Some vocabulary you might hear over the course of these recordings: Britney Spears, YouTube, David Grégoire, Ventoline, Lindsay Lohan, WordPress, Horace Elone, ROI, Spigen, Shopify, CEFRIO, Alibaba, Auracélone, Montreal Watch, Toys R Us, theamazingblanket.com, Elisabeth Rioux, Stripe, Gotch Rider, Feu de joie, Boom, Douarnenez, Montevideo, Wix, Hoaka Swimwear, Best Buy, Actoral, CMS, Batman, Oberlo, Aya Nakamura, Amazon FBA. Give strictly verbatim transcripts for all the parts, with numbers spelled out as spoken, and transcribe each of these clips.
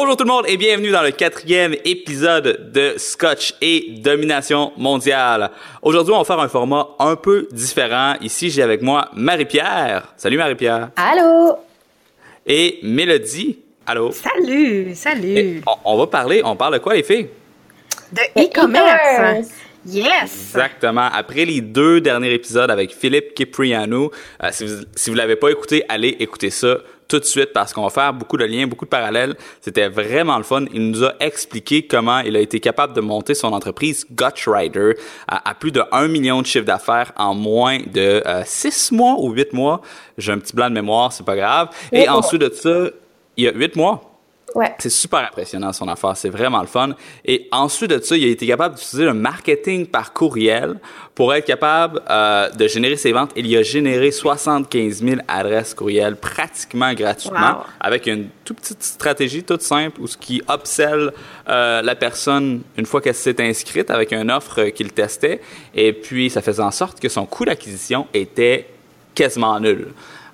Bonjour tout le monde et bienvenue dans le quatrième épisode de Scotch et Domination Mondiale. Aujourd'hui, on va faire un format un peu différent. Ici, j'ai avec moi Marie-Pierre. Salut Marie-Pierre. Allô. Et Mélodie. Allô. Salut, salut. On, on va parler, on parle de quoi les filles? De e-commerce. Yes! Exactement. Après les deux derniers épisodes avec Philippe Cipriano, euh, si vous si vous l'avez pas écouté, allez écouter ça tout de suite parce qu'on va faire beaucoup de liens, beaucoup de parallèles. C'était vraiment le fun. Il nous a expliqué comment il a été capable de monter son entreprise Gotch Rider à, à plus de un million de chiffre d'affaires en moins de euh, six mois ou huit mois. J'ai un petit blanc de mémoire, c'est pas grave. Et oui, ensuite de ça, il y a huit mois. Ouais. C'est super impressionnant son affaire, c'est vraiment le fun. Et ensuite de ça, il a été capable d'utiliser le marketing par courriel pour être capable euh, de générer ses ventes. Il a généré soixante-quinze mille adresses courriel pratiquement gratuitement, wow, avec une toute petite stratégie toute simple où ce qui upsell euh, la personne une fois qu'elle s'est inscrite avec une offre qu'il testait. Et puis, ça faisait en sorte que son coût d'acquisition était quasiment nul.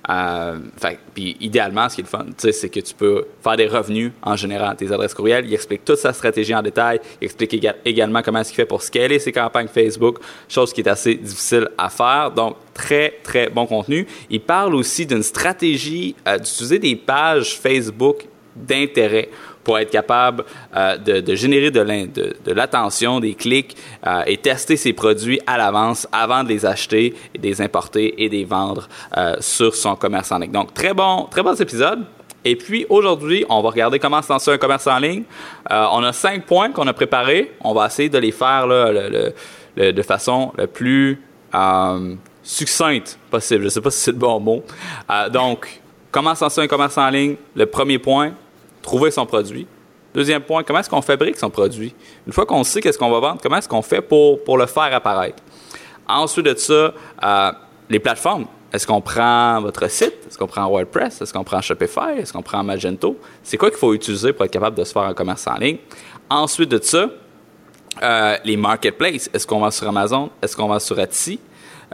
Euh, fait, puis idéalement, ce qui est le fun, c'est que tu peux faire des revenus en générant tes adresses courriel. Il explique toute sa stratégie en détail. Il explique éga- également comment est-ce qu'il fait pour scaler ses campagnes Facebook, chose qui est assez difficile à faire. Donc, très, très bon contenu. Il parle aussi d'une stratégie euh, d'utiliser des pages Facebook d'intérêt pour être capable euh, de, de générer de, l'in- de, de l'attention, des clics euh, et tester ses produits à l'avance avant de les acheter, et de les importer et de les vendre euh, sur son commerce en ligne. Donc, très bon, très bon épisode. Et puis, aujourd'hui, on va regarder comment se lancer un commerce en ligne. Euh, on a cinq points qu'on a préparés. On va essayer de les faire là, le, le, le, de façon la plus euh, succincte possible. Je ne sais pas si c'est le bon mot. Euh, donc, comment se lancer un commerce en ligne? Le premier point, trouver son produit. Deuxième point, comment est-ce qu'on fabrique son produit? Une fois qu'on sait qu'est-ce qu'on va vendre, comment est-ce qu'on fait pour, pour le faire apparaître? Ensuite de ça, euh, les plateformes. Est-ce qu'on prend votre site? Est-ce qu'on prend WordPress? Est-ce qu'on prend Shopify? Est-ce qu'on prend Magento? C'est quoi qu'il faut utiliser pour être capable de se faire un commerce en ligne? Ensuite de ça, euh, les marketplaces. Est-ce qu'on vend sur Amazon? Est-ce qu'on vend sur Etsy?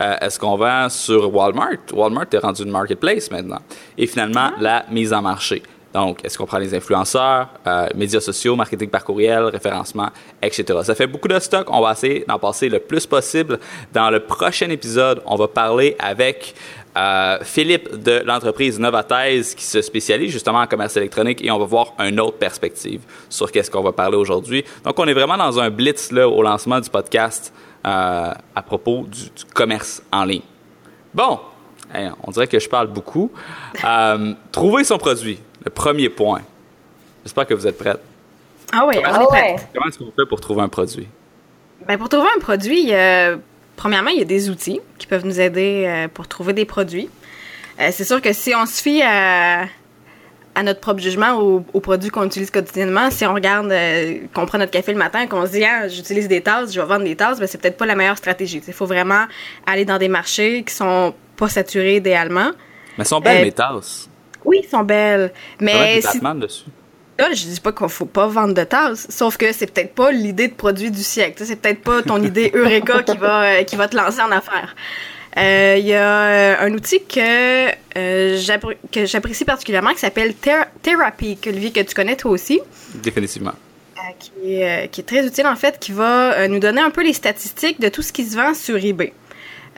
Euh, est-ce qu'on vend sur Walmart? Walmart est rendu une marketplace maintenant. Et finalement, la mise en marché. Donc, est-ce qu'on prend les influenceurs, euh, médias sociaux, marketing par courriel, référencement, et cetera. Ça fait beaucoup de stock. On va essayer d'en passer le plus possible. Dans le prochain épisode, on va parler avec euh, Philippe de l'entreprise Novathèse qui se spécialise justement en commerce électronique et on va voir une autre perspective sur qu'est-ce qu'on va parler aujourd'hui. Donc, on est vraiment dans un blitz là, au lancement du podcast euh, à propos du, du commerce en ligne. Bon, hey, on dirait que je parle beaucoup. Euh, trouver son produit. Le premier point. J'espère que vous êtes prêtes. Ah oui, on est prêtes. Comment est-ce qu'on fait pour trouver un produit? Ben pour trouver un produit, euh, premièrement, il y a des outils qui peuvent nous aider euh, pour trouver des produits. Euh, c'est sûr que si on se fie à, à notre propre jugement aux, aux produits qu'on utilise quotidiennement, si on regarde, euh, qu'on prend notre café le matin et qu'on se dit « Ah, j'utilise des tasses, je vais vendre des tasses », ben c'est peut-être pas la meilleure stratégie. Il faut vraiment aller dans des marchés qui sont pas saturés idéalement. Mais sont belles, euh, mes tasses. Oui, ils sont belles, mais si... dessus. Là, je dis pas qu'il faut pas vendre de tasses, sauf que c'est peut-être pas l'idée de produit du siècle. C'est peut-être pas ton idée Eureka qui va euh, qui va te lancer en affaires. Il euh, y a un outil que euh, j'appré- que j'apprécie particulièrement qui s'appelle Ter- Terapeak, Olivier, que tu connais toi aussi. Définitivement. Euh, qui, euh, qui est très utile en fait, qui va euh, nous donner un peu les statistiques de tout ce qui se vend sur eBay.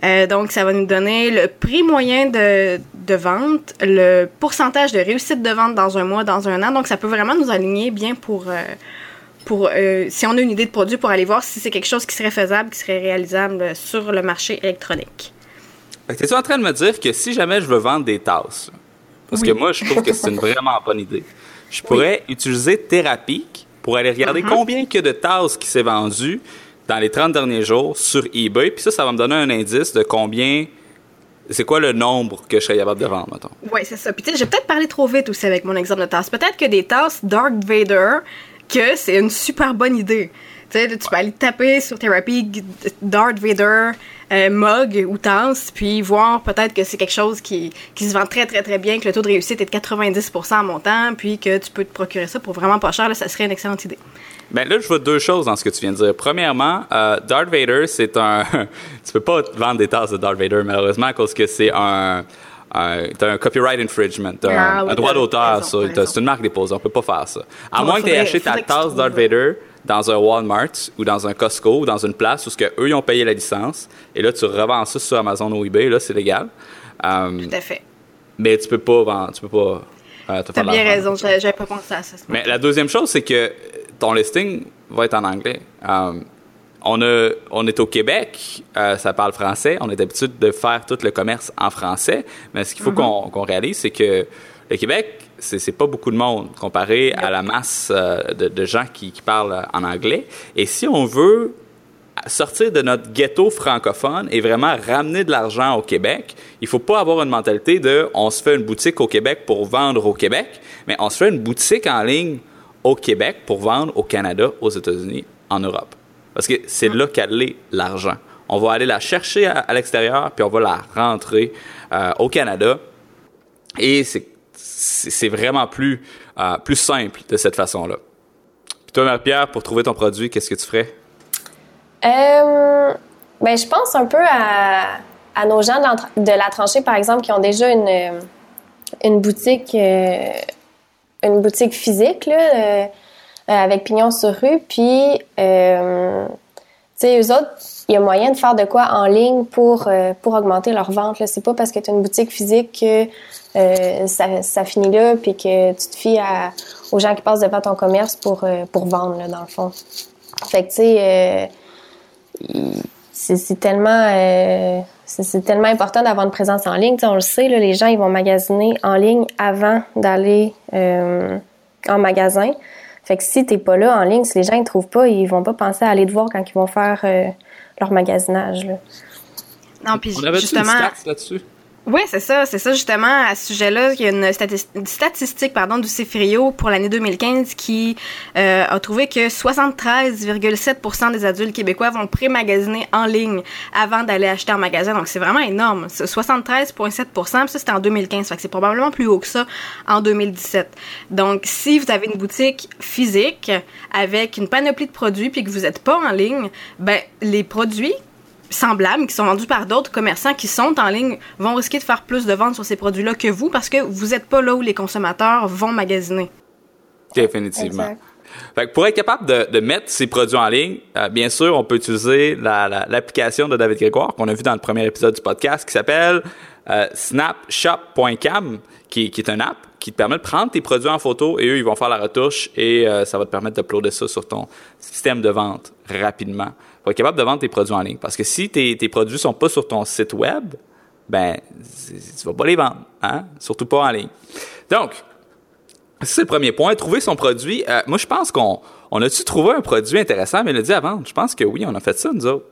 Euh, donc, ça va nous donner le prix moyen de, de vente, le pourcentage de réussite de vente dans un mois, dans un an. Donc, ça peut vraiment nous aligner bien pour, euh, pour euh, si on a une idée de produit, pour aller voir si c'est quelque chose qui serait faisable, qui serait réalisable sur le marché électronique. T'es-tu en train de me dire que si jamais je veux vendre des tasses, parce oui. que moi, je trouve que c'est une vraiment bonne idée, je pourrais oui. utiliser Terapeak pour aller regarder mm-hmm. combien que de tasses qui s'est vendu dans les trente derniers jours sur eBay. Puis ça, ça va me donner un indice de combien... C'est quoi le nombre que je serais capable de vendre, mettons? Oui, c'est ça. Puis tu sais, j'ai peut-être parlé trop vite aussi avec mon exemple de tasse. Peut-être que des tasses Darth Vader, que c'est une super bonne idée. Tu sais, tu ouais. peux aller taper sur Terapeak Darth Vader euh, mug ou tasse, puis voir peut-être que c'est quelque chose qui, qui se vend très, très, très bien, que le taux de réussite est de quatre-vingt-dix pour cent en montant, puis que tu peux te procurer ça pour vraiment pas cher. Là, ça serait une excellente idée. Bien là, je vois deux choses dans ce que tu viens de dire. Premièrement, euh, Darth Vader, c'est un... tu peux pas vendre des tasses de Darth Vader, malheureusement, parce que c'est un, Euh, tu as un copyright infringement, t'as ah, un, oui, un droit d'auteur. Sur, c'est une marque déposée, on peut pas faire ça. À ouais, moins faudrait, que tu aies acheté ta tasse Darth Vader dans un Walmart ou dans un Costco ou dans une place où ce que eux ils ont payé la licence et là tu revends ça sur Amazon ou eBay, là c'est légal. Um, Tout à fait. Mais tu peux pas vendre, tu peux pas. Euh, te t'as faire bien raison, j'avais, j'avais pas pensé à ça. Mais moment. La deuxième chose, c'est que ton listing va être en anglais. Um, On, a, on est au Québec, euh, ça parle français. On a l'habitude de faire tout le commerce en français. Mais ce qu'il faut mm-hmm. qu'on, qu'on réalise, c'est que le Québec, c'est, c'est pas beaucoup de monde comparé yep. à la masse euh, de, de gens qui, qui parlent en anglais. Et si on veut sortir de notre ghetto francophone et vraiment ramener de l'argent au Québec, il faut pas avoir une mentalité de « on se fait une boutique au Québec pour vendre au Québec », mais on se fait une boutique en ligne au Québec pour vendre au Canada, aux États-Unis, en Europe. Parce que c'est là qu'elle est l'argent. On va aller la chercher à, à l'extérieur, puis on va la rentrer euh, au Canada. Et c'est, c'est, c'est vraiment plus, euh, plus simple de cette façon-là. Puis toi, Marie-Pierre, pour trouver ton produit, qu'est-ce que tu ferais? Euh, ben, je pense un peu à, à nos gens de, de La Tranchée, par exemple, qui ont déjà une, une boutique euh, une boutique physique, là, euh, Euh, avec pignon sur rue, puis euh, tu sais, eux autres, il y a moyen de faire de quoi en ligne pour, euh, pour augmenter leur vente. Là. C'est pas parce que tu as une boutique physique que euh, ça, ça finit là, puis que tu te fies à, aux gens qui passent devant ton commerce pour, euh, pour vendre, là, dans le fond. Fait que tu sais, euh, c'est, c'est tellement... Euh, C'est, c'est tellement important d'avoir une présence en ligne. T'sais, on le sait, là, les gens, ils vont magasiner en ligne avant d'aller euh, en magasin. Fait que si t'es pas là en ligne, si les gens ils te trouvent pas, ils vont pas penser à aller te voir quand ils vont faire euh, leur magasinage. Là. Non, puis justement. On avait une stats là-dessus. Oui, c'est ça, c'est ça justement à ce sujet-là. Il y a une, stati- une statistique, pardon, du Cefrio pour l'année deux mille quinze qui euh, a trouvé que soixante-treize virgule sept pour cent des adultes québécois vont pré-magasiner en ligne avant d'aller acheter en magasin. Donc c'est vraiment énorme. C'est soixante-treize virgule sept pour cent, ça c'était en deux mille quinze. Fait que c'est probablement plus haut que ça en deux mille dix-sept. Donc si vous avez une boutique physique avec une panoplie de produits puis que vous êtes pas en ligne, ben les produits semblables, qui sont vendus par d'autres commerçants qui sont en ligne, vont risquer de faire plus de ventes sur ces produits-là que vous, parce que vous n'êtes pas là où les consommateurs vont magasiner. Définitivement. Exact. Fait que pour être capable de, de mettre ces produits en ligne, euh, bien sûr, on peut utiliser la, la, l'application de David Grégoire, qu'on a vu dans le premier épisode du podcast, qui s'appelle euh, snapshop point com, qui, qui est une app qui te permet de prendre tes produits en photo et eux, ils vont faire la retouche et euh, ça va te permettre d'uploader ça sur ton système de vente rapidement. Pour être capable de vendre tes produits en ligne. Parce que si tes, tes produits sont pas sur ton site web, ben, tu vas pas les vendre, hein? Surtout pas en ligne. Donc, c'est le premier point. Trouver son produit. Euh, moi, je pense qu'on, on a-tu trouvé un produit intéressant, mais le dit à vendre? Je pense que oui, on a fait ça, nous autres.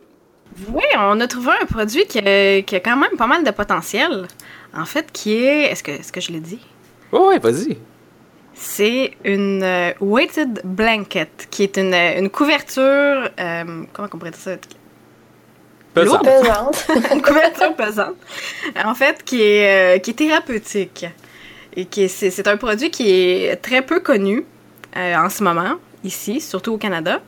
Oui, on a trouvé un produit qui a, qui a quand même pas mal de potentiel. En fait, qui est, est-ce que, est-ce que je l'ai dit? Oui, oui, vas-y. C'est une euh, weighted blanket, qui est une, une couverture... Euh, comment on pourrait dire ça? Pesante. pesante. Une couverture pesante. En fait, qui est, euh, qui est thérapeutique. Et qui est, c'est, c'est un produit qui est très peu connu euh, en ce moment, ici, surtout au Canada.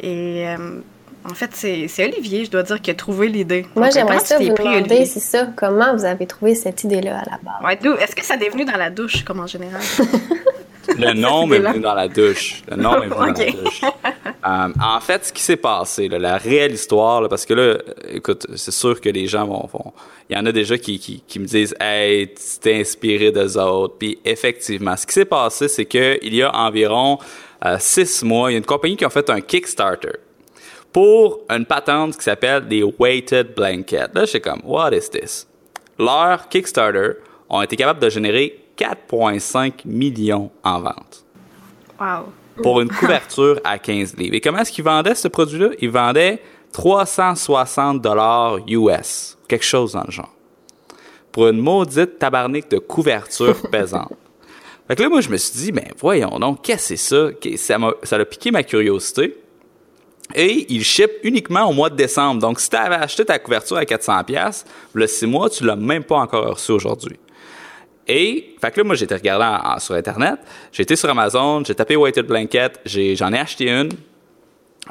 Et... Euh, En fait, c'est, c'est Olivier, je dois dire, qui a trouvé l'idée. Moi, donc, j'aimerais ça vous demander, c'est ça, comment vous avez trouvé cette idée-là à la base? Ouais, d'où, est-ce que ça est venu dans la douche, comme en général? Le nom est venu dans la douche. Le nom est venu okay. dans la douche. Um, en fait, ce qui s'est passé, là, la réelle histoire, là, parce que là, écoute, c'est sûr que les gens vont... vont il y en a déjà qui, qui, qui me disent « Hey, tu t'es inspiré d'eux autres. » Puis effectivement, ce qui s'est passé, c'est qu'il y a environ euh, six mois, il y a une compagnie qui a fait un Kickstarter pour une patente qui s'appelle des weighted blankets. Là, je suis comme, what is this? Leur Kickstarter ont été capables de générer quatre virgule cinq millions en vente. Wow. Pour une couverture à quinze livres. Et comment est-ce qu'ils vendaient ce produit-là? Ils vendaient trois cent soixante dollars U S. Quelque chose dans le genre. Pour une maudite tabarnique de couverture pesante. Fait que là, moi, je me suis dit, ben, voyons donc, qu'est-ce que c'est ça? Ça m'a, ça a piqué ma curiosité. Et il ship uniquement au mois de décembre. Donc, si tu avais acheté ta couverture à quatre cents dollars, le six mois, tu l'as même pas encore reçu aujourd'hui. Et, fait que là, moi, j'étais regardé en, en, sur Internet. J'ai été sur Amazon, j'ai tapé Weighted Blanket, j'ai, j'en ai acheté une.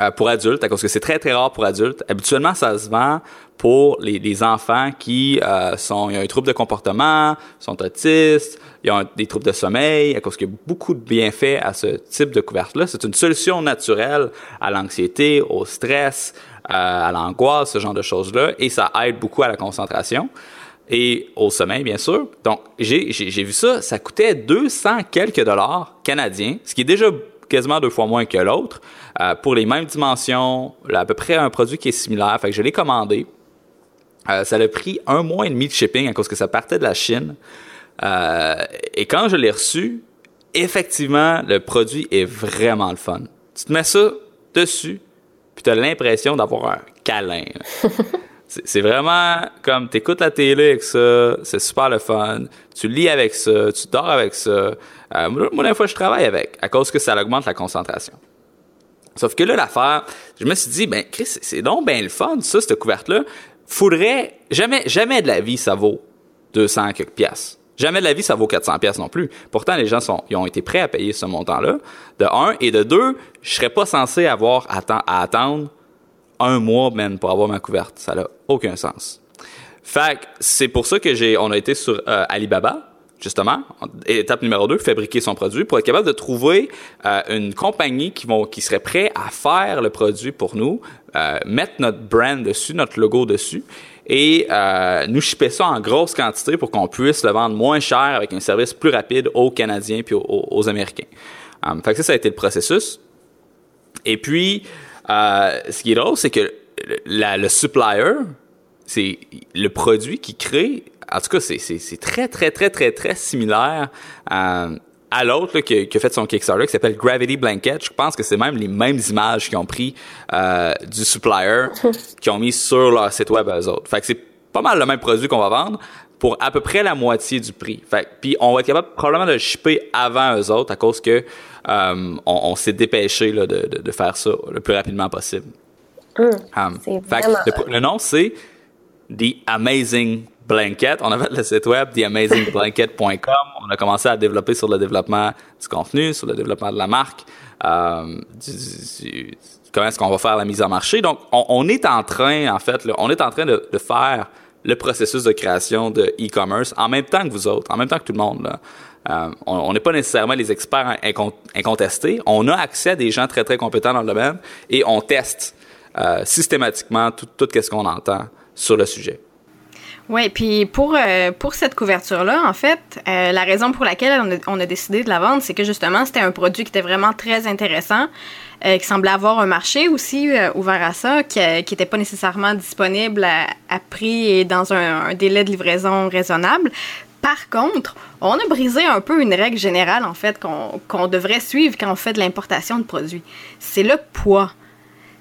euh, pour adultes, parce que c'est très, très rare pour adultes. Habituellement, ça se vend pour les, les enfants qui euh, sont, ils ont un trouble de comportement, sont autistes, ils ont des troubles de sommeil, parce qu'il y a beaucoup de bienfaits à ce type de couverte-là. C'est une solution naturelle à l'anxiété, au stress, euh, à l'angoisse, ce genre de choses-là, et ça aide beaucoup à la concentration. Et au sommeil, bien sûr. Donc, j'ai, j'ai, j'ai vu ça, ça coûtait deux cents quelques dollars canadiens, ce qui est déjà quasiment deux fois moins que l'autre, euh, pour les mêmes dimensions, à peu près un produit qui est similaire. Fait que je l'ai commandé. Euh, ça a pris un mois et demi de shipping à cause que ça partait de la Chine. Euh, et quand je l'ai reçu, effectivement, le produit est vraiment le fun. Tu te mets ça dessus, puis tu as l'impression d'avoir un câlin. C'est vraiment comme t'écoutes la télé avec ça, c'est super le fun. Tu lis avec ça, tu dors avec ça. Euh, moi, des fois, je travaille avec, à cause que ça augmente la concentration. Sauf que là, l'affaire, je me suis dit, ben Chris, c'est, c'est donc bien le fun, ça, cette couverte-là. Faudrait, jamais, jamais de la vie, ça vaut deux cents quelques piastres. Jamais de la vie, ça vaut quatre cents piastres non plus. Pourtant, les gens sont, ils ont été prêts à payer ce montant-là, de un. Et de deux, je serais pas censé avoir à, t- à attendre un mois même pour avoir ma couverte. Ça n'a aucun sens. Fait que c'est pour ça que j'ai, on a été sur euh, Alibaba, justement, étape numéro deux, fabriquer son produit, pour être capable de trouver euh, une compagnie qui, vont, qui serait prête à faire le produit pour nous, euh, mettre notre brand dessus, notre logo dessus, et euh, nous shipper ça en grosse quantité pour qu'on puisse le vendre moins cher avec un service plus rapide aux Canadiens puis aux, aux Américains. Um, fait que ça, ça a été le processus. Et puis, Euh, ce qui est drôle, c'est que la, le supplier, c'est le produit qu'il crée, en tout cas, c'est, c'est, c'est très, très, très, très, très similaire à, à l'autre là, qui, a, qui a fait son Kickstarter, qui s'appelle Gravity Blanket. Je pense que c'est même les mêmes images qu'ils ont pris euh, du supplier, qu'ils ont mis sur leur site web à eux autres. Fait que c'est pas mal le même produit qu'on va vendre pour à peu près la moitié du prix. Fait que, puis on va être capable probablement de le shipper avant eux autres à cause que Um, on, on s'est dépêché là, de, de, de faire ça le plus rapidement possible. Mmh, um, c'est vraiment... le, le nom, c'est The Amazing Blanket. On avait le site web the amazing blanket dot com. On a commencé à développer sur le développement du contenu, sur le développement de la marque, euh, du, du, comment est-ce qu'on va faire la mise en marché. Donc, on, on est en train, en fait, là, on est en train de, de faire le processus de création de e-commerce en même temps que vous autres, en même temps que tout le monde, là. Euh, on n'est pas nécessairement les experts incont- incontestés. On a accès à des gens très, très compétents dans le domaine et on teste euh, systématiquement tout, tout ce qu'on entend sur le sujet. Oui, puis pour, euh, pour cette couverture-là, en fait, euh, la raison pour laquelle on a, on a décidé de la vendre, c'est que justement, c'était un produit qui était vraiment très intéressant, euh, qui semblait avoir un marché aussi euh, ouvert à ça, qui n'était pas nécessairement disponible à, à prix et dans un, un délai de livraison raisonnable. Par contre, on a brisé un peu une règle générale, en fait, qu'on, qu'on devrait suivre quand on fait de l'importation de produits. C'est le poids.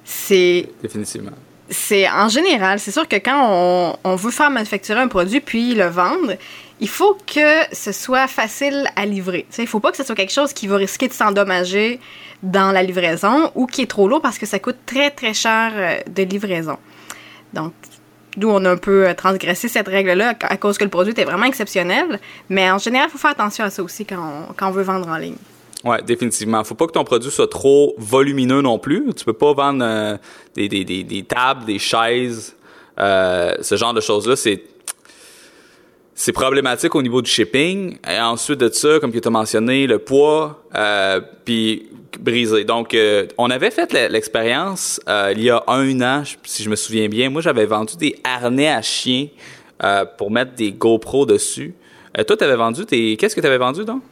C'est... Définitivement. C'est en général, c'est sûr que quand on, on veut faire manufacturer un produit puis le vendre, il faut que ce soit facile à livrer. T'sais, il ne faut pas que ce soit quelque chose qui va risquer de s'endommager dans la livraison ou qui est trop lourd parce que ça coûte très, très cher de livraison. Donc, d'où on a un peu transgressé cette règle-là à cause que le produit était vraiment exceptionnel. Mais en général, il faut faire attention à ça aussi quand on, quand on veut vendre en ligne. Oui, définitivement. Il ne faut pas que ton produit soit trop volumineux non plus. Tu peux pas vendre euh, des, des, des, des tables, des chaises, euh, ce genre de choses-là. C'est, c'est problématique au niveau du shipping. Et ensuite de ça, comme tu as mentionné, le poids, euh, puis brisé. Donc, euh, on avait fait l'expérience euh, il y a un an, si je me souviens bien. Moi, j'avais vendu des harnais à chiens euh, pour mettre des GoPro dessus. Euh, toi, tu avais vendu tes... Qu'est-ce que tu avais vendu, donc?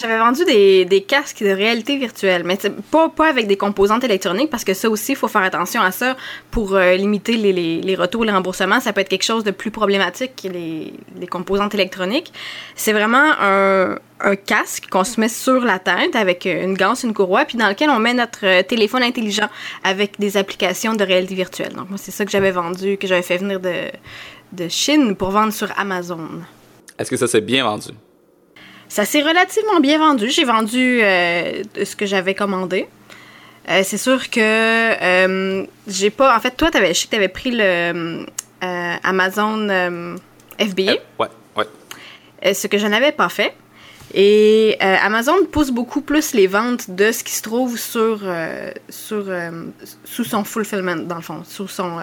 J'avais vendu des, des casques de réalité virtuelle, mais pas, pas avec des composantes électroniques, parce que ça aussi, il faut faire attention à ça pour euh, limiter les, les, les retours, les remboursements. Ça peut être quelque chose de plus problématique que les, les composantes électroniques. C'est vraiment un, un casque qu'on se met sur la tête avec une ganse, une courroie, puis dans lequel on met notre téléphone intelligent avec des applications de réalité virtuelle. Donc, moi, c'est ça que j'avais vendu, que j'avais fait venir de, de Chine pour vendre sur Amazon. Est-ce que ça s'est bien vendu? Ça s'est relativement bien vendu. J'ai vendu euh, ce que j'avais commandé. Euh, c'est sûr que euh, j'ai pas... En fait, toi, t'avais, je sais que t'avais pris le euh, Amazon euh, F B A. Euh, ouais, ouais. Euh, ce que je n'avais pas fait. Et euh, Amazon pousse beaucoup plus les ventes de ce qui se trouve sur, euh, sur, euh, sous son fulfillment, dans le fond, sous son... Euh,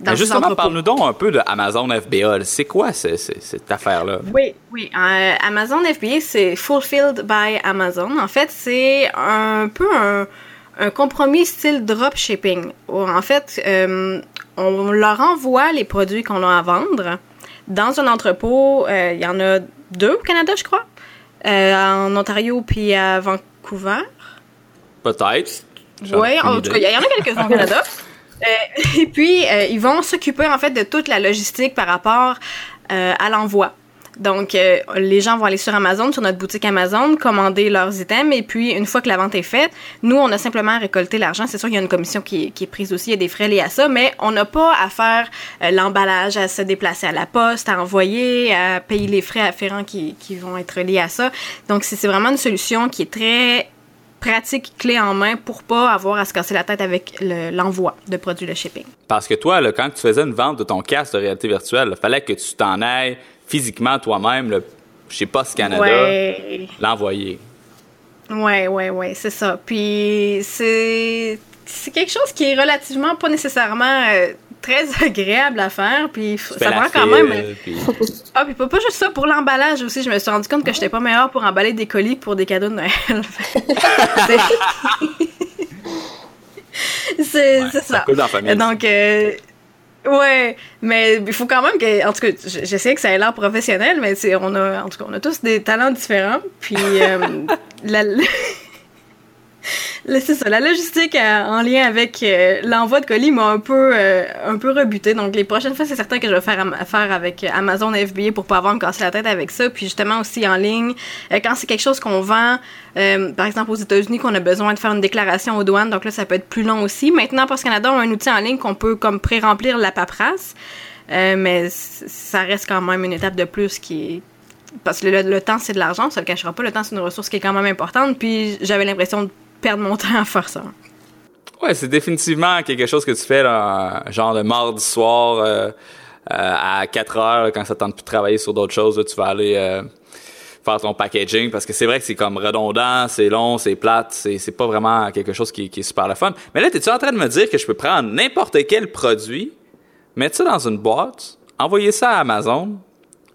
Dans Justement, parle-nous donc un peu de Amazon F B A. C'est quoi c'est, c'est, cette affaire-là? Oui, oui. Euh, Amazon F B A, c'est Fulfilled by Amazon. En fait, c'est un peu un, un compromis style dropshipping. En fait, euh, on leur envoie les produits qu'on a à vendre dans un entrepôt. Euh, il y en a deux au Canada, je crois. Euh, en Ontario puis à Vancouver. Peut-être. Oui, en tout cas, il y en a quelques-uns au Canada. Euh, et puis, euh, ils vont s'occuper, en fait, de toute la logistique par rapport euh, à l'envoi. Donc, euh, les gens vont aller sur Amazon, sur notre boutique Amazon, commander leurs items. Et puis, une fois que la vente est faite, nous, on a simplement récolté l'argent. C'est sûr qu'il y a une commission qui, qui est prise aussi. Il y a des frais liés à ça. Mais on n'a pas à faire euh, l'emballage, à se déplacer à la poste, à envoyer, à payer les frais afférents qui, qui vont être liés à ça. Donc, c'est, c'est vraiment une solution qui est très... pratique clé en main pour pas avoir à se casser la tête avec le, l'envoi de produits, le shipping. Parce que toi, là, quand tu faisais une vente de ton casque de réalité virtuelle, il fallait que tu t'en ailles physiquement toi-même, le, chez Post Canada, ouais. l'envoyer. Oui, oui, oui, c'est ça. Puis c'est, c'est quelque chose qui est relativement pas nécessairement... Euh, très agréable à faire, puis tu ça prend quand file, même... Puis... Ah, puis pas, pas juste ça, pour l'emballage aussi, je me suis rendu compte que j'étais pas meilleure pour emballer des colis pour des cadeaux de Noël. c'est c'est, ouais, c'est ça. C'est cool dans la famille. Donc, euh, ouais, mais il faut quand même que... En tout cas, j'essayais que ça ait l'air professionnel, mais c'est, on a, en tout cas, on a tous des talents différents, puis... Euh, la, la... Là, c'est ça. La logistique euh, en lien avec euh, l'envoi de colis m'a un peu, euh, un peu rebutée. Donc, les prochaines fois, c'est certain que je vais faire affaire avec Amazon F B A pour pas avoir à me casser la tête avec ça. Puis, justement, aussi en ligne, euh, quand c'est quelque chose qu'on vend, euh, par exemple aux États-Unis, qu'on a besoin de faire une déclaration aux douanes, donc là, ça peut être plus long aussi. Maintenant, Post Canada, on a un outil en ligne qu'on peut comme pré-remplir la paperasse, euh, mais c- ça reste quand même une étape de plus qui est... Parce que le, le temps, c'est de l'argent, ça le cachera pas. Le temps, c'est une ressource qui est quand même importante. Puis, j'avais l'impression de perdre mon temps à faire ça. Ouais, c'est définitivement quelque chose que tu fais là, genre le mardi soir euh, euh, à quatre heures quand ça tente plus de travailler sur d'autres choses, là, tu vas aller euh, faire ton packaging parce que c'est vrai que c'est comme redondant, c'est long, c'est plate, c'est, c'est pas vraiment quelque chose qui, qui est super le fun. Mais là, t'es-tu en train de me dire que je peux prendre n'importe quel produit, mettre ça dans une boîte, envoyer ça à Amazon,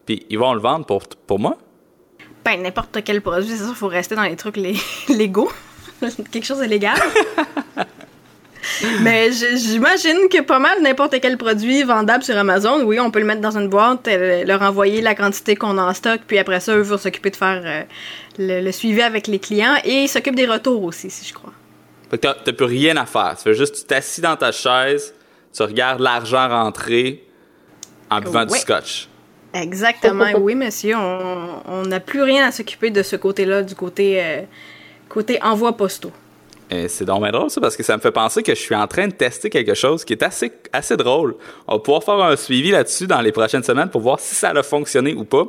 puis ils vont le vendre pour, pour moi? Ben, n'importe quel produit, c'est sûr, il faut rester dans les trucs lé- légaux. Quelque chose de légal. Mais je, j'imagine que pas mal n'importe quel produit vendable sur Amazon, oui, on peut le mettre dans une boîte, leur envoyer la quantité qu'on a en stock, puis après ça, eux vont s'occuper de faire euh, le, le suivi avec les clients et ils s'occupent des retours aussi, si je crois. Fait que t'as, t'as plus rien à faire. Tu fais juste, tu t'assis dans ta chaise, tu regardes l'argent rentrer en buvant ouais. du scotch. Exactement, oui, monsieur. On n'a plus rien à s'occuper de ce côté-là, du côté... Euh, Côté envoi postaux. Et c'est donc bien drôle, ça, parce que ça me fait penser que je suis en train de tester quelque chose qui est assez, assez drôle. On va pouvoir faire un suivi là-dessus dans les prochaines semaines pour voir si ça a fonctionné ou pas.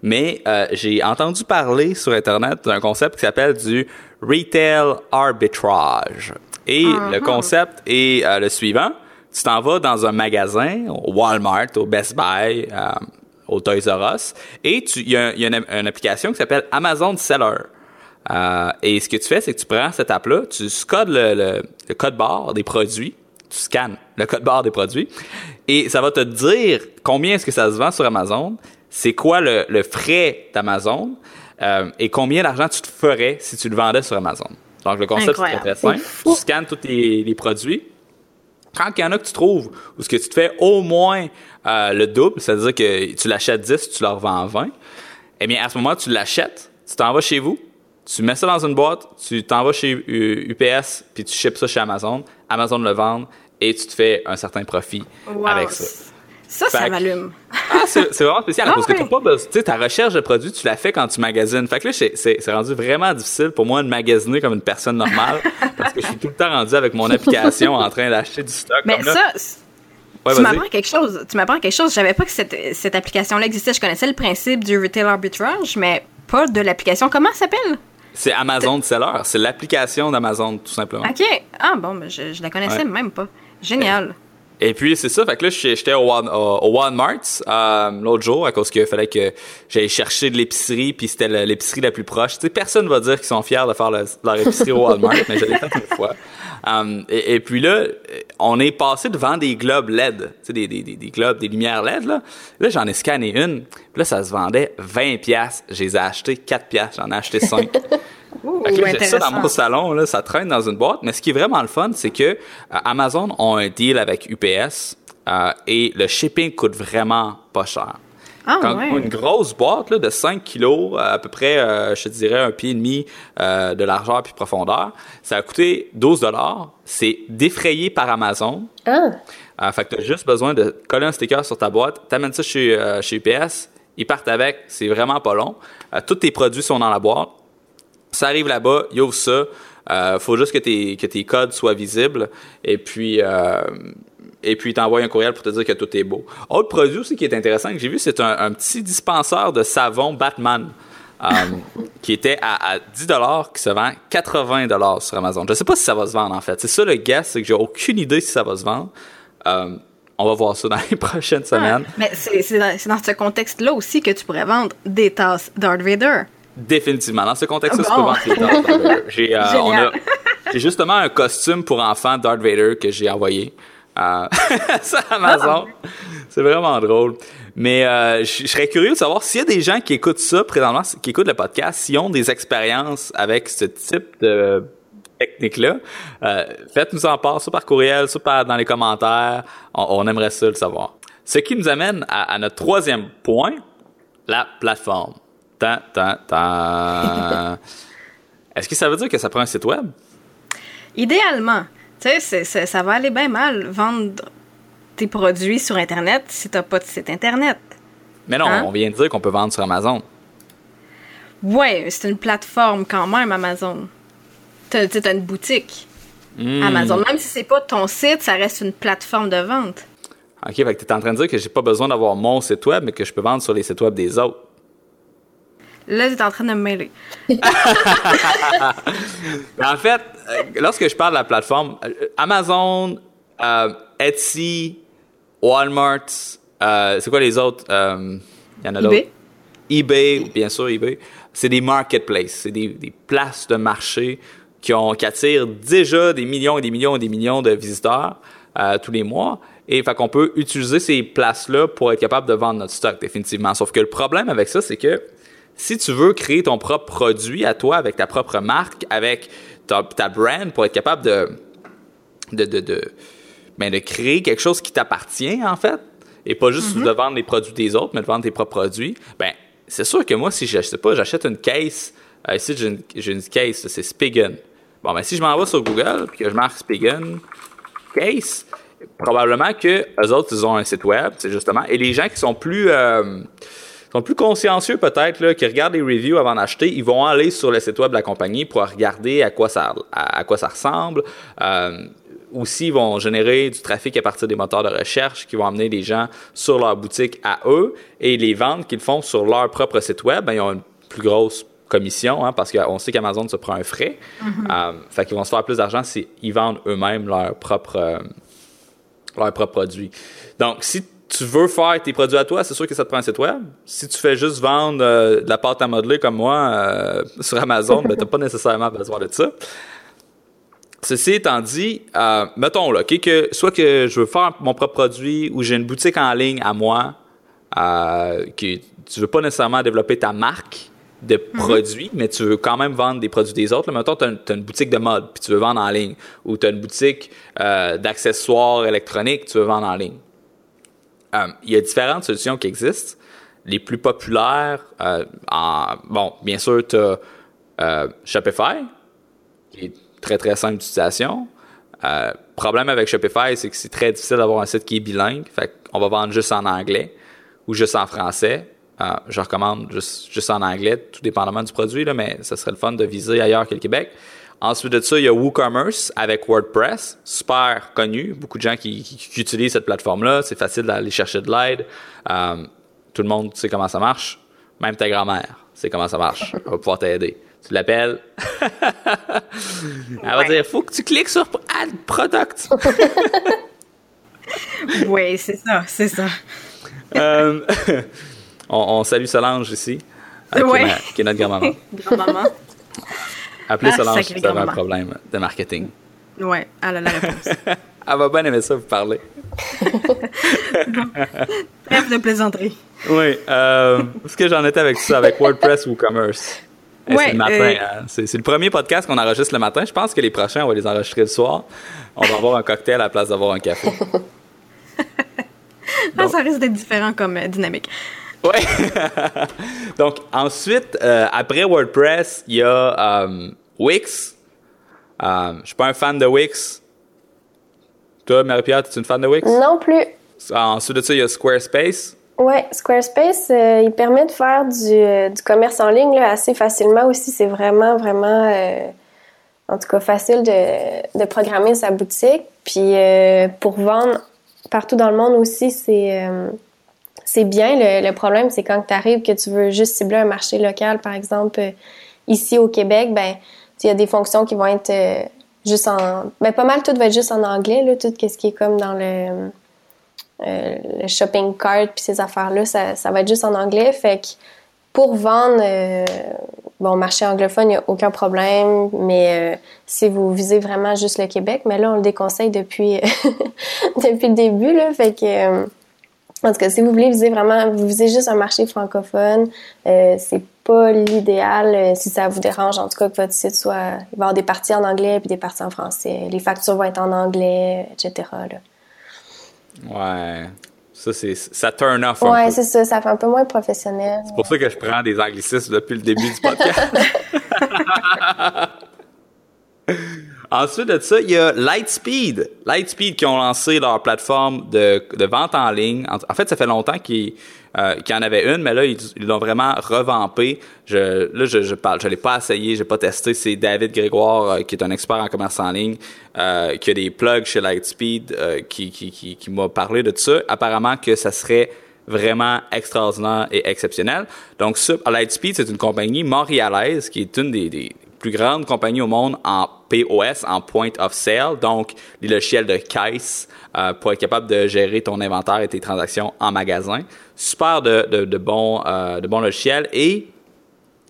Mais euh, j'ai entendu parler sur Internet d'un concept qui s'appelle du « retail arbitrage ». Et uh-huh. le concept est euh, le suivant. Tu t'en vas dans un magasin, au Walmart, au Best Buy, euh, au Toys R Us, et il y a, y a une, une application qui s'appelle « Amazon Seller ». Euh, et ce que tu fais, c'est que tu prends cette app-là, tu scodes le, le, le code barre des produits, tu scannes le code barre des produits, et ça va te dire combien est-ce que ça se vend sur Amazon, c'est quoi le, le frais d'Amazon, euh, et combien d'argent tu te ferais si tu le vendais sur Amazon. Donc, le concept est très, très simple. Tu scannes tous les, les produits. Quand il y en a que tu trouves, ou ce que tu te fais au moins euh, le double, c'est-à-dire que tu l'achètes dix, tu le revends vingt, eh bien, à ce moment, tu l'achètes, tu t'en vas chez vous, tu mets ça dans une boîte, tu t'en vas chez U P S, puis tu ships ça chez Amazon. Amazon le vend et tu te fais un certain profit wow. avec ça. Ça, fait ça que... m'allume. Ah, c'est, c'est vraiment spécial ah, parce oui. que t'as pas besoin. Tu sais, ta recherche de produit, tu la fais quand tu magasines. Fait que là, c'est, c'est, c'est rendu vraiment difficile pour moi de magasiner comme une personne normale parce que je suis tout le temps rendu avec mon application en train d'acheter du stock. Mais comme là. ça... Ouais, tu vas-y. m'apprends quelque chose. Tu m'apprends quelque chose. Je savais pas que cette, cette application-là existait. Je connaissais le principe du retail arbitrage, mais pas de l'application. Comment ça s'appelle? C'est Amazon Seller. C'est l'application d'Amazon, tout simplement. OK. Ah bon, ben je, je la connaissais ouais. même pas. Génial. Et puis, c'est ça. Fait que là, j'étais au, One, au Walmart euh, l'autre jour à cause qu'il fallait que j'aille chercher de l'épicerie, puis c'était l'épicerie la plus proche. Tu sais, personne va dire qu'ils sont fiers de faire le, leur épicerie au Walmart, mais je l'ai fait une fois. Um, et, et puis là, on est passé devant des globes L E D, tu sais, des, des, des globes, des lumières L E D. Là, là j'en ai scanné une. Puis là, ça se vendait vingt piastres. Je les ai achetés quatre piastres. J'en ai acheté cinq. Ouh, fait que là, j'ai ça dans mon salon, là, ça traîne dans une boîte. Mais ce qui est vraiment le fun, c'est que euh, Amazon ont un deal avec U P S euh, et le shipping coûte vraiment pas cher. Ah, quand ouais. Une grosse boîte là, de cinq kilos, à peu près, euh, je te dirais, un pied et demi euh, de largeur puis profondeur, ça a coûté douze dollars. C'est défrayé par Amazon. Ah. Euh, fait que tu as juste besoin de coller un sticker sur ta boîte, t'amènes ça chez, euh, chez U P S, ils partent avec, c'est vraiment pas long. Euh, tous tes produits sont dans la boîte. Ça arrive là-bas, ils ouvrent ça. Euh, faut juste que tes, que tes codes soient visibles. Et puis, euh, et puis, ils t'envoient un courriel pour te dire que tout est beau. Autre produit aussi qui est intéressant que j'ai vu, c'est un, un petit dispenseur de savon Batman euh, qui était à, à dix dollars, qui se vend quatre-vingts dollars sur Amazon. Je ne sais pas si ça va se vendre, en fait. C'est ça le guess, c'est que j'ai aucune idée si ça va se vendre. Euh, On va voir ça dans les prochaines ah, semaines. Mais c'est, c'est, dans, c'est dans ce contexte-là aussi que tu pourrais vendre des tasses Darth Vader. Définitivement. Dans ce contexte-là, bon. Tu peux vendre des tasses Darth Vader. J'ai, euh, on a, j'ai justement un costume pour enfants Darth Vader que j'ai envoyé euh, sur Amazon. Oh. C'est vraiment drôle. Mais euh, je serais curieux de savoir s'il y a des gens qui écoutent ça présentement, qui écoutent le podcast, s'ils ont des expériences avec ce type de technique-là. Euh, faites-nous en part, soit par courriel, soit par, dans les commentaires. On, on aimerait ça le savoir. Ce qui nous amène à, à notre troisième point, la plateforme. Tan, tan, tan. Est-ce que ça veut dire que ça prend un site web? Idéalement. Tu sais, c'est, c'est, ça va aller bien mal vendre tes produits sur Internet si t'as pas de site Internet. Mais non, hein? On vient de dire qu'on peut vendre sur Amazon. Ouais, c'est une plateforme quand même, Amazon. T'as, t'as une boutique mmh. Amazon. Même si c'est pas ton site, ça reste une plateforme de vente. OK, fait que t'es en train de dire que j'ai pas besoin d'avoir mon site web, mais que je peux vendre sur les sites web des autres. Là, t'es en train de me mêler. En fait, lorsque je parle de la plateforme, Amazon, euh, Etsy, Walmart, euh, c'est quoi les autres? Il euh, y en a d'autres. eBay, bien sûr, eBay. C'est des marketplaces, c'est des, des places de marché qui, ont, qui attirent déjà des millions et des millions et des millions de visiteurs euh, tous les mois. Et fait qu'on peut utiliser ces places-là pour être capable de vendre notre stock, définitivement. Sauf que le problème avec ça, c'est que si tu veux créer ton propre produit à toi, avec ta propre marque, avec ta, ta brand, pour être capable de, de, de, de, ben de créer quelque chose qui t'appartient, en fait, et pas juste mm-hmm. de vendre les produits des autres, mais de vendre tes propres produits, ben c'est sûr que moi, si je sais pas, j'achète une case, euh, ici j'ai une, j'ai une case, c'est Spigen. Bon, ben si je m'en vais sur Google et que je marque Spigen case, probablement que eux autres, ils ont un site web, c'est justement. Et les gens qui sont plus euh, sont plus consciencieux peut-être, là, qui regardent les reviews avant d'acheter, ils vont aller sur le site web de la compagnie pour regarder à quoi ça, à, à quoi ça ressemble. Euh, aussi, ils vont générer du trafic à partir des moteurs de recherche qui vont amener les gens sur leur boutique à eux, et les ventes qu'ils font sur leur propre site web, ben, ils ont une plus grosse commission, hein, parce qu'on sait qu'Amazon se prend un frais. Mm-hmm. Euh, fait qu'ils vont se faire plus d'argent s'ils si vendent eux-mêmes leur propre, euh, leur propre produit. Donc, si tu veux faire tes produits à toi, c'est sûr que ça te prend un site web. Si tu fais juste vendre euh, de la pâte à modeler comme moi euh, sur Amazon, ben, tu n'as pas nécessairement besoin de ça. Ceci étant dit, euh, mettons là, okay, que soit que je veux faire mon propre produit ou j'ai une boutique en ligne à moi, euh, que tu veux pas nécessairement développer ta marque de produits, mm-hmm. mais tu veux quand même vendre des produits des autres. Là, mettons, tu as une boutique de mode puis tu veux vendre en ligne, ou tu as une boutique euh, d'accessoires électroniques tu veux vendre en ligne. Euh, il y a différentes solutions qui existent. Les plus populaires, euh, en, bon, bien sûr, tu as euh, Shopify, qui est très, très simple d'utilisation. Euh, problème avec Shopify, c'est que c'est très difficile d'avoir un site qui est bilingue. Fait qu'on va vendre juste en anglais ou juste en français. Euh, je recommande juste, juste en anglais, tout dépendamment du produit, là, mais ça serait le fun de viser ailleurs que le Québec. Ensuite de ça, il y a WooCommerce avec WordPress, super connu. Beaucoup de gens qui, qui, qui utilisent cette plateforme-là. C'est facile d'aller chercher de l'aide. Euh, tout le monde sait comment ça marche. Même ta grand-mère sait comment ça marche. Elle va pouvoir t'aider. Tu l'appelles. Elle va ouais. dire, faut que tu cliques sur Add Product. Oui, c'est ça, c'est ça. euh, on, on salue Solange ici, euh, ouais. qui, est ma, qui est notre grand-maman. Grand-maman. Appelez ah, Solange si vous avez un problème de marketing. Oui, elle a la réponse. Elle va bien aimer ça, vous parler. Trêve de plaisanterie. Oui. Euh, est-ce que j'en étais avec ça, avec WordPress ou WooCommerce? Ouais, c'est le matin. Euh... Hein? C'est, c'est le premier podcast qu'on enregistre le matin. Je pense que les prochains, on va les enregistrer le soir. On va avoir un cocktail à la place d'avoir un café. Non, ça risque d'être différent comme euh, dynamique. Oui. Donc, ensuite, euh, après WordPress, il y a euh, Wix. Euh, je suis pas un fan de Wix. Toi, Marie-Pierre, es-tu une fan de Wix? Non plus. Ensuite de ça, il y a Squarespace. Oui, Squarespace, euh, il permet de faire du, euh, du commerce en ligne là, assez facilement aussi. C'est vraiment, vraiment, euh, en tout cas, facile de, de programmer sa boutique. Puis euh, pour vendre partout dans le monde aussi, c'est, euh, c'est bien. Le, le problème, c'est quand tu arrives que tu veux juste cibler un marché local, par exemple, euh, ici au Québec, ben il y a des fonctions qui vont être euh, juste en... ben pas mal, tout va être juste en anglais, là, tout ce qui est comme dans le... Euh, le shopping cart puis ces affaires-là, ça, ça va être juste en anglais. Fait que pour vendre, euh, bon, marché anglophone, il n'y a aucun problème, mais euh, si vous visez vraiment juste le Québec, mais là, on le déconseille depuis, depuis le début, là. Fait que, euh, en tout cas, si vous voulez viser vraiment, vous visez juste un marché francophone, euh, c'est pas l'idéal, euh, si ça vous dérange, en tout cas, que votre site soit, il va y avoir des parties en anglais puis des parties en français. Les factures vont être en anglais, et cetera, là. Ouais, ça, c'est, ça turn off un ouais, peu. Ouais, c'est ça, ça fait un peu moins professionnel. C'est pour ça que je prends des anglicismes depuis le début du podcast. Ensuite de ça, il y a Lightspeed. Lightspeed qui ont lancé leur plateforme de, de vente en ligne. En, en fait, ça fait longtemps qu'ils, euh, qu'ils en avaient une, mais là, ils, ils l'ont vraiment revampée. Je, là, je, je parle, je l'ai pas essayé, j'ai pas testé. C'est David Grégoire, euh, qui est un expert en commerce en ligne, euh, qui a des plugs chez Lightspeed, euh, qui, qui, qui, qui m'a parlé de ça. Apparemment que ça serait vraiment extraordinaire et exceptionnel. Donc, ça, Lightspeed, c'est une compagnie montréalaise qui est une des, des plus grande compagnie au monde en P O S, en Point of Sale, donc les logiciels de caisse euh, pour être capable de gérer ton inventaire et tes transactions en magasin. Super de, de, de bons euh, bon logiciels. Et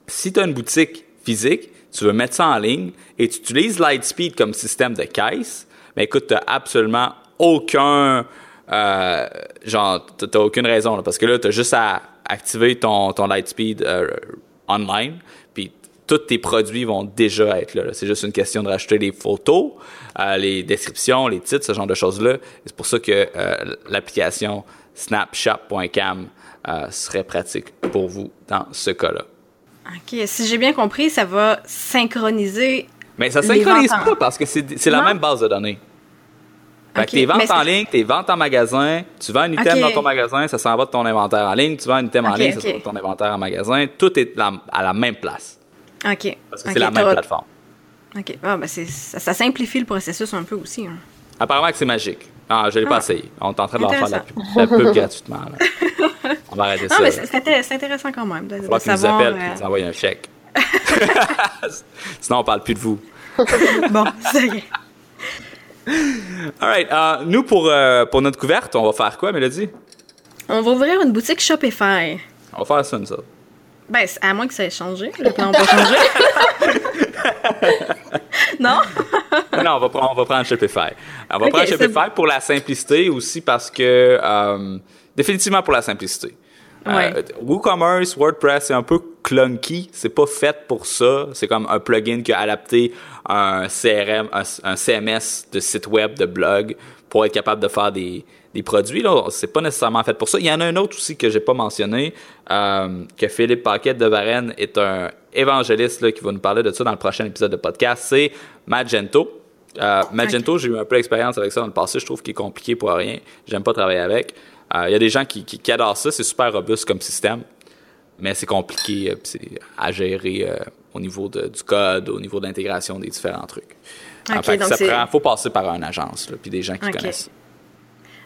si tu as une boutique physique, tu veux mettre ça en ligne et tu utilises Lightspeed comme système de caisse, mais écoute, tu n'as absolument aucun... Euh, genre, tu n'as aucune raison, là, parce que là, tu as juste à activer ton, ton Lightspeed euh, online. Tous tes produits vont déjà être là, là. C'est juste une question de rajouter les photos, euh, les descriptions, les titres, ce genre de choses-là. Et c'est pour ça que euh, l'application snapshop point com euh, serait pratique pour vous dans ce cas-là. OK. Si j'ai bien compris, ça va synchroniser. Mais ça ne synchronise pas parce que c'est, c'est la même base de données. Fait okay. que tes ventes c'est... en ligne, tes ventes en magasin, tu vends un item okay. dans ton magasin, ça s'en va de ton inventaire en ligne, tu vends un item okay, en ligne, okay. ça s'en va de ton inventaire en magasin. Tout est la, à la même place. OK. Parce que okay, c'est la même t'as... plateforme. OK. Ah, ben c'est, ça, ça simplifie le processus un peu aussi. Hein. Apparemment que c'est magique. Ah, je ne l'ai ah. pas essayé. On est en train de leur faire la pub, la pub gratuitement. Là. On va arrêter non, ça. Non, mais c'est, c'est intéressant quand même. De, Il faut de qu'ils nous appellent et euh... qu'ils envoient un chèque. Sinon, on ne parle plus de vous. Bon, c'est OK. All right. Euh, nous, pour, euh, pour notre couverte, on va faire quoi, Mélodie? On va ouvrir une boutique Shopify. On va faire ça, nous autres. Ben, à moins que ça ait changé. Le plan n'a pas changé. Non? Non, on va, on va prendre Shopify. On va okay, prendre Shopify pour la simplicité aussi parce que... Euh, définitivement pour la simplicité. Ouais. Euh, WooCommerce, WordPress, c'est un peu clunky. C'est pas fait pour ça. C'est comme un plugin qui a adapté un C R M, un, un C M S de site web, de blog, pour être capable de faire des... des produits, là, c'est pas nécessairement fait pour ça. Il y en a un autre aussi que j'ai pas mentionné, euh, que Philippe Paquette de Varennes est un évangéliste là, qui va nous parler de ça dans le prochain épisode de podcast, c'est Magento. Euh, Magento, okay. J'ai eu un peu d'expérience avec ça dans le passé, je trouve qu'il est compliqué pour rien, j'aime pas travailler avec. Euh, il y a des gens qui, qui, qui adorent ça, c'est super robuste comme système, mais c'est compliqué euh, c'est à gérer euh, au niveau de, du code, au niveau de l'intégration des différents trucs. Okay, en fait, donc ça c'est... prend, faut passer par une agence, là, puis des gens qui okay. connaissent.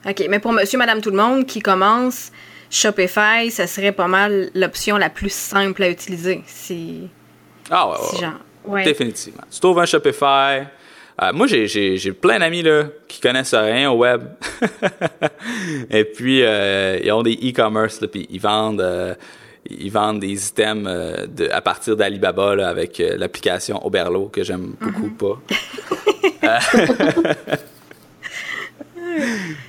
OK, mais pour monsieur, madame, tout le monde qui commence, Shopify, ça serait pas mal l'option la plus simple à utiliser. Si, ah ouais, si ouais, genre, ouais. Définitivement. Tu trouves un Shopify, Euh, moi, j'ai, j'ai, j'ai plein d'amis là qui connaissent rien au web. Et puis, euh, ils ont des e-commerce, là, puis ils vendent, euh, ils vendent des items euh, de, à partir d'Alibaba là, avec euh, l'application Oberlo, que j'aime beaucoup mm-hmm. pas.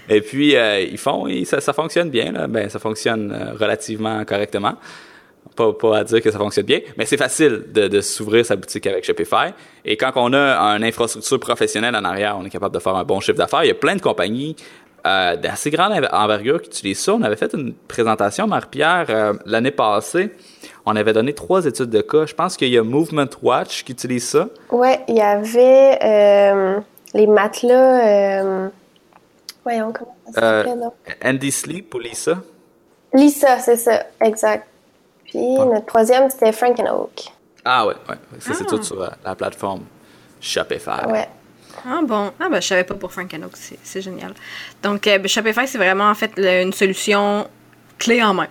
Et puis, euh, ils font, ils, ça, ça fonctionne bien. Là. Ben, ça fonctionne euh, relativement correctement. Pas, pas à dire que ça fonctionne bien, mais c'est facile de, de s'ouvrir sa boutique avec Shopify. Et quand on a une infrastructure professionnelle en arrière, on est capable de faire un bon chiffre d'affaires. Il y a plein de compagnies euh, d'assez grande envergure qui utilisent ça. On avait fait une présentation, Marie-Pierre, euh, l'année passée. On avait donné trois études de cas. Je pense qu'il y a Movement Watch qui utilise ça. Oui, il y avait euh, les matelas... Euh, voyons, comment ça s'appelle, euh, non? Andy Sleep ou Lisa? Lisa, c'est ça, exact. Puis, ouais. Notre troisième, c'était Frank and Oak. Ah ouais, ouais. Ça, ah. c'est tout sur euh, la plateforme Shopify. Ouais. Ah bon. Ah ben, je savais pas pour Frank and Oak. C'est, c'est génial. Donc, euh, Shopify, c'est vraiment, en fait, le, une solution clé en main.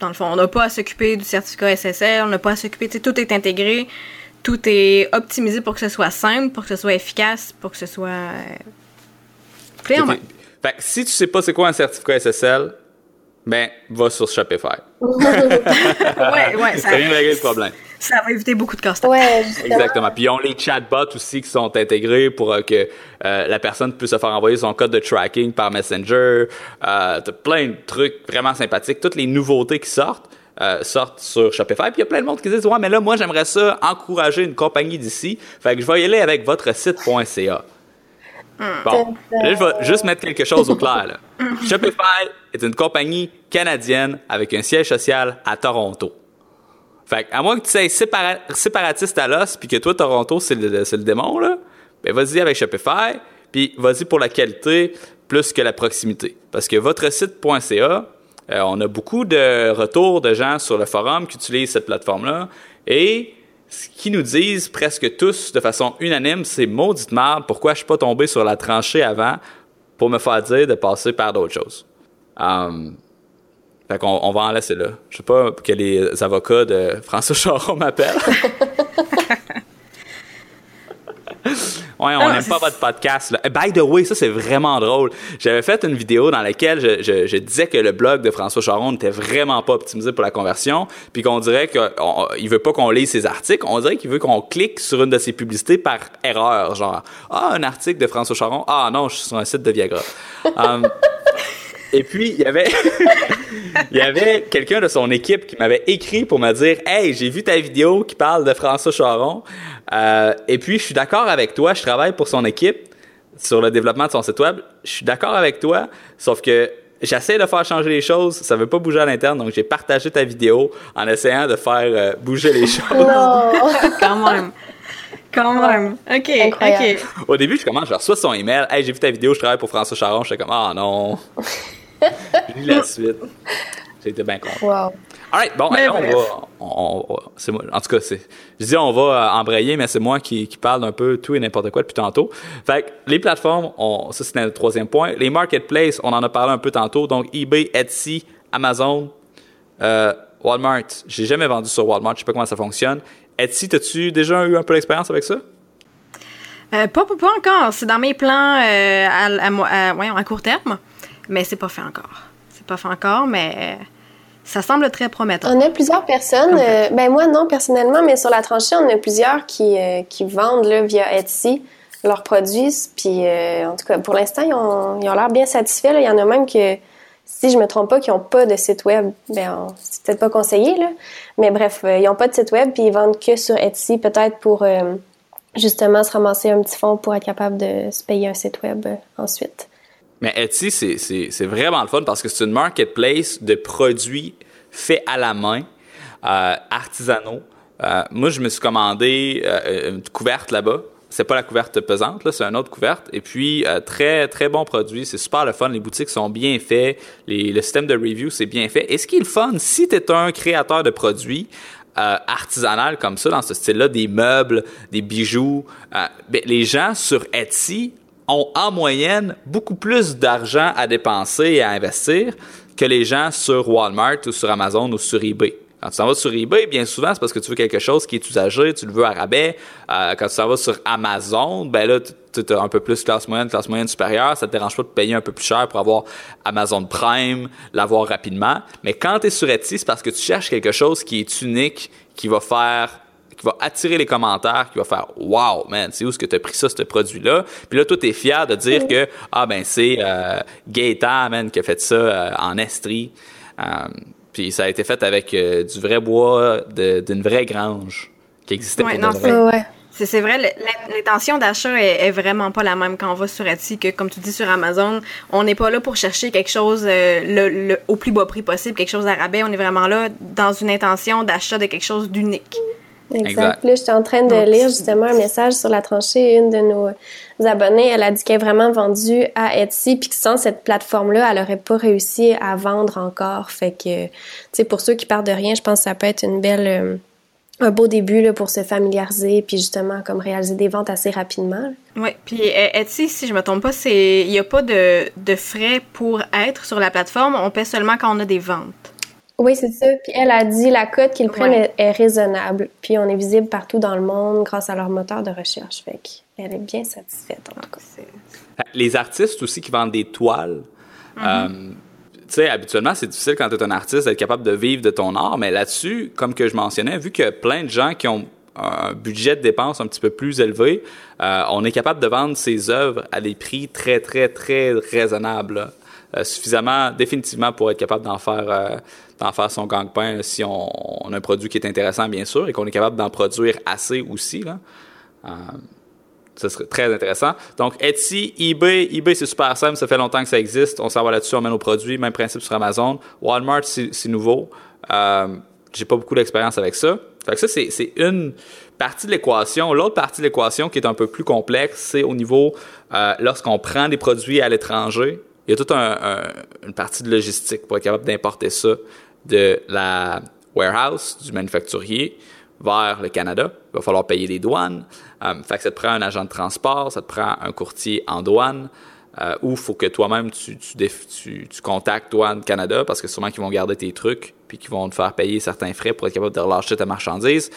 Dans le fond, on n'a pas à s'occuper du certificat S S L, on n'a pas à s'occuper, tu sais, tout est intégré, tout est optimisé pour que ce soit simple, pour que ce soit efficace, pour que ce soit euh, clé en main. Fait que si tu sais pas c'est quoi un certificat S S L... ben, va sur Shopify. ouais, ouais, ça, ça vient régler le problème. Ça va éviter beaucoup de casse-tête. Ouais, exactement. Puis, ils ont les chatbots aussi qui sont intégrés pour euh, que euh, la personne puisse se faire envoyer son code de tracking par Messenger. Euh, t'as plein de trucs vraiment sympathiques. Toutes les nouveautés qui sortent euh, sortent sur Shopify. Puis, il y a plein de monde qui disent « Ouais, mais là, moi, j'aimerais ça encourager une compagnie d'ici. Fait que je vais y aller avec votre site.ca. » Bon, là, je vais juste mettre quelque chose au clair. Là. Shopify est une compagnie canadienne avec un siège social à Toronto. Fait que, à moins que tu sois sépara- séparatiste à l'os puis que toi, Toronto, c'est le, c'est le démon, là, ben vas-y avec Shopify puis vas-y pour la qualité plus que la proximité. Parce que votre site.ca, euh, on a beaucoup de retours de gens sur le forum qui utilisent cette plateforme-là et... ce qu'ils nous disent presque tous de façon unanime, c'est « Maudite merde, pourquoi je suis pas tombé sur la tranchée avant pour me faire dire de passer par d'autres choses? » um, Fait qu'on on va en laisser là. Je sais pas que les avocats de François Charron m'appellent. Ouais, on n'aime pas votre podcast. Là. By the way, ça, c'est vraiment drôle. J'avais fait une vidéo dans laquelle je, je, je disais que le blog de François Charron n'était vraiment pas optimisé pour la conversion, puis qu'on dirait qu'il veut pas qu'on lise ses articles. On dirait qu'il veut qu'on clique sur une de ses publicités par erreur, genre « Ah, un article de François Charron. Ah non, je suis sur un site de Viagra. Um, » Et puis, il y avait il y avait quelqu'un de son équipe qui m'avait écrit pour me dire « Hey, j'ai vu ta vidéo qui parle de François Charron. Euh, et puis, je suis d'accord avec toi. Je travaille pour son équipe sur le développement de son site web. Je suis d'accord avec toi, sauf que j'essaie de faire changer les choses. Ça ne veut pas bouger à l'interne, donc j'ai partagé ta vidéo en essayant de faire euh, bouger les choses. » Non! Quand même! Quand même. OK, incroyable. OK. Au début, je commence, je reçois son email. « Hey, j'ai vu ta vidéo, je travaille pour François Charron. » Je suis comme « Ah oh, non! » J'ai lu la suite. J'ai été bien content. Wow. All right, bon, allez, on va... On, on, c'est moi, en tout cas, c'est, je dis on va embrayer, mais c'est moi qui, qui parle un peu tout et n'importe quoi depuis tantôt. Fait que les plateformes, on, ça c'était le troisième point. Les marketplaces, on en a parlé un peu tantôt. Donc, eBay, Etsy, Amazon, euh, Walmart. J'ai jamais vendu sur Walmart, je sais pas comment ça fonctionne. Etsy, t'as-tu déjà eu un peu d'expérience avec ça? Euh, pas, pas, pas encore. C'est dans mes plans euh, à, à, à, voyons, à court terme. Mais c'est pas fait encore. C'est pas fait encore, mais ça semble très prometteur. On a plusieurs personnes. Okay. Euh, ben moi, non, personnellement, mais sur la tranchée, on a plusieurs qui, euh, qui vendent là, via Etsy leurs produits. Puis, euh, en tout cas, pour l'instant, ils ont, ils ont l'air bien satisfaits. Là. Il y en a même que, si je me trompe pas, qui n'ont pas de site web. Ben, on, c'est peut-être pas conseillé, là. Mais bref, euh, ils n'ont pas de site web, puis ils vendent que sur Etsy, peut-être pour euh, justement se ramasser un petit fonds pour être capable de se payer un site web euh, ensuite. Mais Etsy, c'est, c'est, c'est vraiment le fun parce que c'est une marketplace de produits faits à la main, euh, artisanaux. Euh, moi, je me suis commandé euh, une couverte là-bas. C'est pas la couverte pesante, là, c'est une autre couverte. Et puis, euh, très, très bon produit. C'est super le fun. Les boutiques sont bien faites. Les, le système de review, c'est bien fait. Et ce qui est le fun, si tu es un créateur de produits euh, artisanal comme ça, dans ce style-là, des meubles, des bijoux, euh, ben, les gens sur Etsy ont en moyenne beaucoup plus d'argent à dépenser et à investir que les gens sur Walmart ou sur Amazon ou sur eBay. Quand tu t'en vas sur eBay, bien souvent, c'est parce que tu veux quelque chose qui est usagé, tu le veux à rabais. Euh, quand tu t'en vas sur Amazon, ben là, tu as un peu plus classe moyenne, classe moyenne supérieure. Ça te dérange pas de payer un peu plus cher pour avoir Amazon Prime, l'avoir rapidement. Mais quand tu es sur Etsy, c'est parce que tu cherches quelque chose qui est unique, qui va faire... qui va attirer les commentaires, qui va faire « Wow, man, c'est où est-ce que tu as pris ça, ce produit-là? » Puis là, toi, tu es fier de dire que « Ah, ben c'est euh, Gaëtan, man, qui a fait ça euh, en Estrie. Euh, » Puis ça a été fait avec euh, du vrai bois, de, d'une vraie grange qui existait ouais, pour non, de vrai. Ouais. C'est, c'est vrai, le, l'intention d'achat est, est vraiment pas la même quand on va sur Etsy que, comme tu dis, sur Amazon. On n'est pas là pour chercher quelque chose euh, le, le, au plus bas prix possible, quelque chose à rabais. On est vraiment là dans une intention d'achat de quelque chose d'unique. Exact. exact. Là, j'étais en train de lire justement un message sur La Tranchée. Une de nos abonnés, elle a dit qu'elle est vraiment vendue à Etsy, puis que sans cette plateforme-là, elle n'aurait pas réussi à vendre encore. Fait que, tu sais, pour ceux qui partent de rien, je pense que ça peut être une belle, un beau début là, pour se familiariser, puis justement, comme réaliser des ventes assez rapidement. Là. Oui, puis euh, Etsy, si je me trompe pas, c'est il n'y a pas de, de frais pour être sur la plateforme. On paie seulement quand on a des ventes. Oui, c'est ça. Puis elle a dit la cote qu'ils prennent ouais. est, est raisonnable. Puis on est visible partout dans le monde grâce à leur moteur de recherche. Fait qu'elle est bien satisfaite, en tout cas. C'est... Les artistes aussi qui vendent des toiles. Mm-hmm. Euh, tu sais, habituellement, c'est difficile quand tu es un artiste d'être capable de vivre de ton art. Mais là-dessus, comme que je mentionnais, vu qu'il y a plein de gens qui ont un budget de dépenses un petit peu plus élevé, euh, on est capable de vendre ses œuvres à des prix très, très, très raisonnables. Euh, suffisamment, définitivement, pour être capable d'en faire... Euh, d'en faire son gang-pain si on, on a un produit qui est intéressant, bien sûr, et qu'on est capable d'en produire assez aussi. Là. Euh, ça serait très intéressant. Donc, Etsy, eBay, eBay, c'est super simple, ça fait longtemps que ça existe. On s'en va là-dessus, on met nos produits, même principe sur Amazon. Walmart, c'est, c'est nouveau. Euh, j'ai pas beaucoup d'expérience avec ça. Fait que ça, c'est, c'est une partie de l'équation. L'autre partie de l'équation qui est un peu plus complexe, c'est au niveau, euh, lorsqu'on prend des produits à l'étranger, il y a toute un, un, une partie de logistique pour être capable d'importer ça de la warehouse, du manufacturier, vers le Canada. Il va falloir payer des douanes. Euh, fait que ça te prend un agent de transport, ça te prend un courtier en douane, euh, ou il faut que toi-même, tu, tu, déf- tu, tu contactes Douane Canada, parce que sûrement qu'ils vont garder tes trucs, puis qu'ils vont te faire payer certains frais pour être capable de relâcher ta marchandise.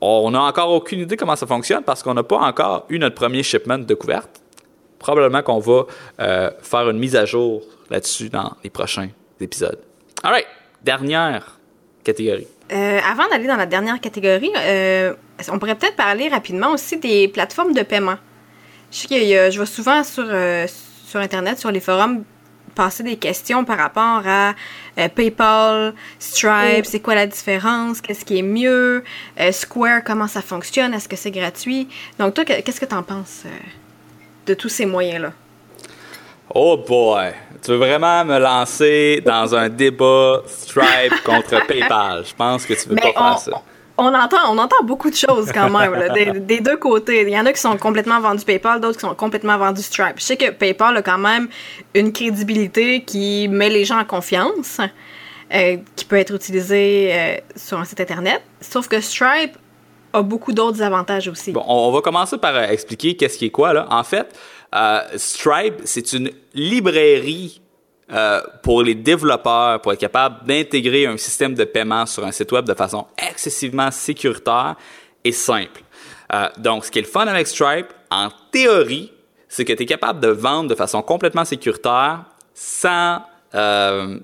On n'a encore aucune idée comment ça fonctionne, parce qu'on n'a pas encore eu notre premier shipment de couverte. Probablement qu'on va euh, faire une mise à jour là-dessus dans les prochains épisodes. All right! Dernière catégorie. Euh, avant d'aller dans la dernière catégorie, euh, on pourrait peut-être parler rapidement aussi des plateformes de paiement. Je sais qu'il y a, je vois souvent sur, euh, sur Internet, sur les forums, passer des questions par rapport à euh, PayPal, Stripe, oui. C'est quoi la différence, qu'est-ce qui est mieux, euh, Square, comment ça fonctionne, est-ce que c'est gratuit? Donc toi, qu'est-ce que t'en penses euh, de tous ces moyens-là? Oh boy! Tu veux vraiment me lancer dans un débat Stripe contre PayPal? Je pense que tu veux Mais pas on, faire ça. On entend, on entend beaucoup de choses quand même, là, des, des deux côtés. Il y en a qui sont complètement vendus PayPal, d'autres qui sont complètement vendus Stripe. Je sais que PayPal a quand même une crédibilité qui met les gens en confiance, euh, qui peut être utilisée euh, sur un site Internet. Sauf que Stripe a beaucoup d'autres avantages aussi. Bon, on va commencer par euh, expliquer qu'est-ce qui est quoi, là. En fait, Euh, Stripe, c'est une librairie euh, pour les développeurs pour être capable d'intégrer un système de paiement sur un site web de façon excessivement sécuritaire et simple. Euh, donc, ce qui est le fun avec Stripe, en théorie, c'est que tu es capable de vendre de façon complètement sécuritaire sans... Euh,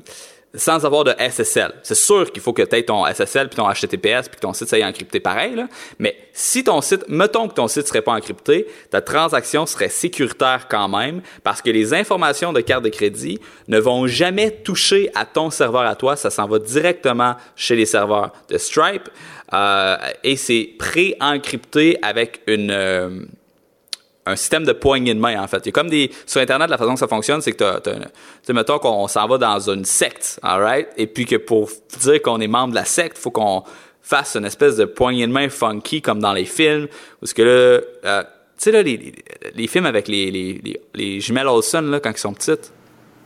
sans avoir de S S L. C'est sûr qu'il faut que tu aies ton S S L, puis ton H T T P S, puis que ton site soit encrypté pareil, là. Mais si ton site, mettons que ton site serait pas encrypté, ta transaction serait sécuritaire quand même, parce que les informations de carte de crédit ne vont jamais toucher à ton serveur à toi. Ça s'en va directement chez les serveurs de Stripe, euh, et c'est pré-encrypté avec une... Euh, un système de poignée de main, en fait. Il y a comme des... Sur Internet, la façon que ça fonctionne, c'est que t'as... t'as une... Tu sais, mettons qu'on s'en va dans une secte, all right? Et puis que pour dire qu'on est membre de la secte, faut qu'on fasse une espèce de poignée de main funky, comme dans les films, parce que là... Euh, tu sais, là, les, les, les films avec les, les, les, les jumelles Olsen, là, quand ils sont petites.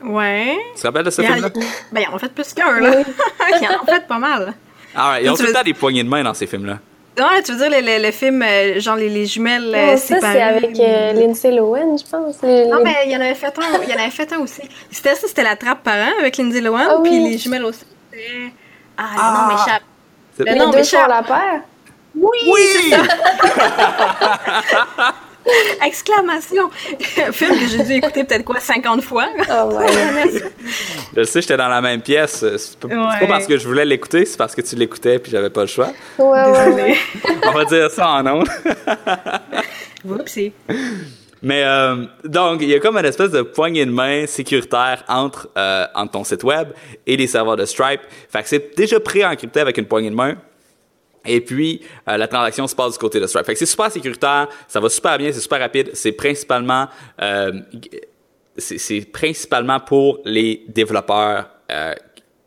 Ouais. Tu te rappelles de ce il film-là? Ben, ils en ont fait plus qu'un, là. Ils en ont fait pas mal. All right. Ils ont tout le temps des poignées de main dans ces films-là. Non, tu veux dire le, le, le film, genre les, les jumelles ouais, séparées. Ça, c'est avec euh, Lindsay Lohan, je pense. Les, non, les... mais il y en avait fait un, il y en avait fait un aussi. C'était ça, c'était La Trappe Parent avec Lindsay Lohan, oh, puis oui. Les jumelles aussi. Ah, ah, non, m'échappe. Les non, deux mais ça... la paire? Oui! Oui! Exclamation! Film que j'ai dû écouter peut-être quoi, cinquante fois? Oh, ouais. Je sais, j'étais dans la même pièce. C'est pas, ouais. pas parce que je voulais l'écouter, c'est parce que tu l'écoutais puis j'avais pas le choix. Ouais, Désolé. ouais, ouais. On va dire ça en ondes. Oupsie. Mais euh, donc, il y a comme une espèce de poignée de main sécuritaire entre, euh, entre ton site web et les serveurs de Stripe. Fait que c'est déjà pré-encrypté avec une poignée de main. Et puis, euh, la transaction se passe du côté de Stripe. Fait que c'est super sécuritaire, ça va super bien, c'est super rapide. C'est principalement, euh, c'est, c'est principalement pour les développeurs euh,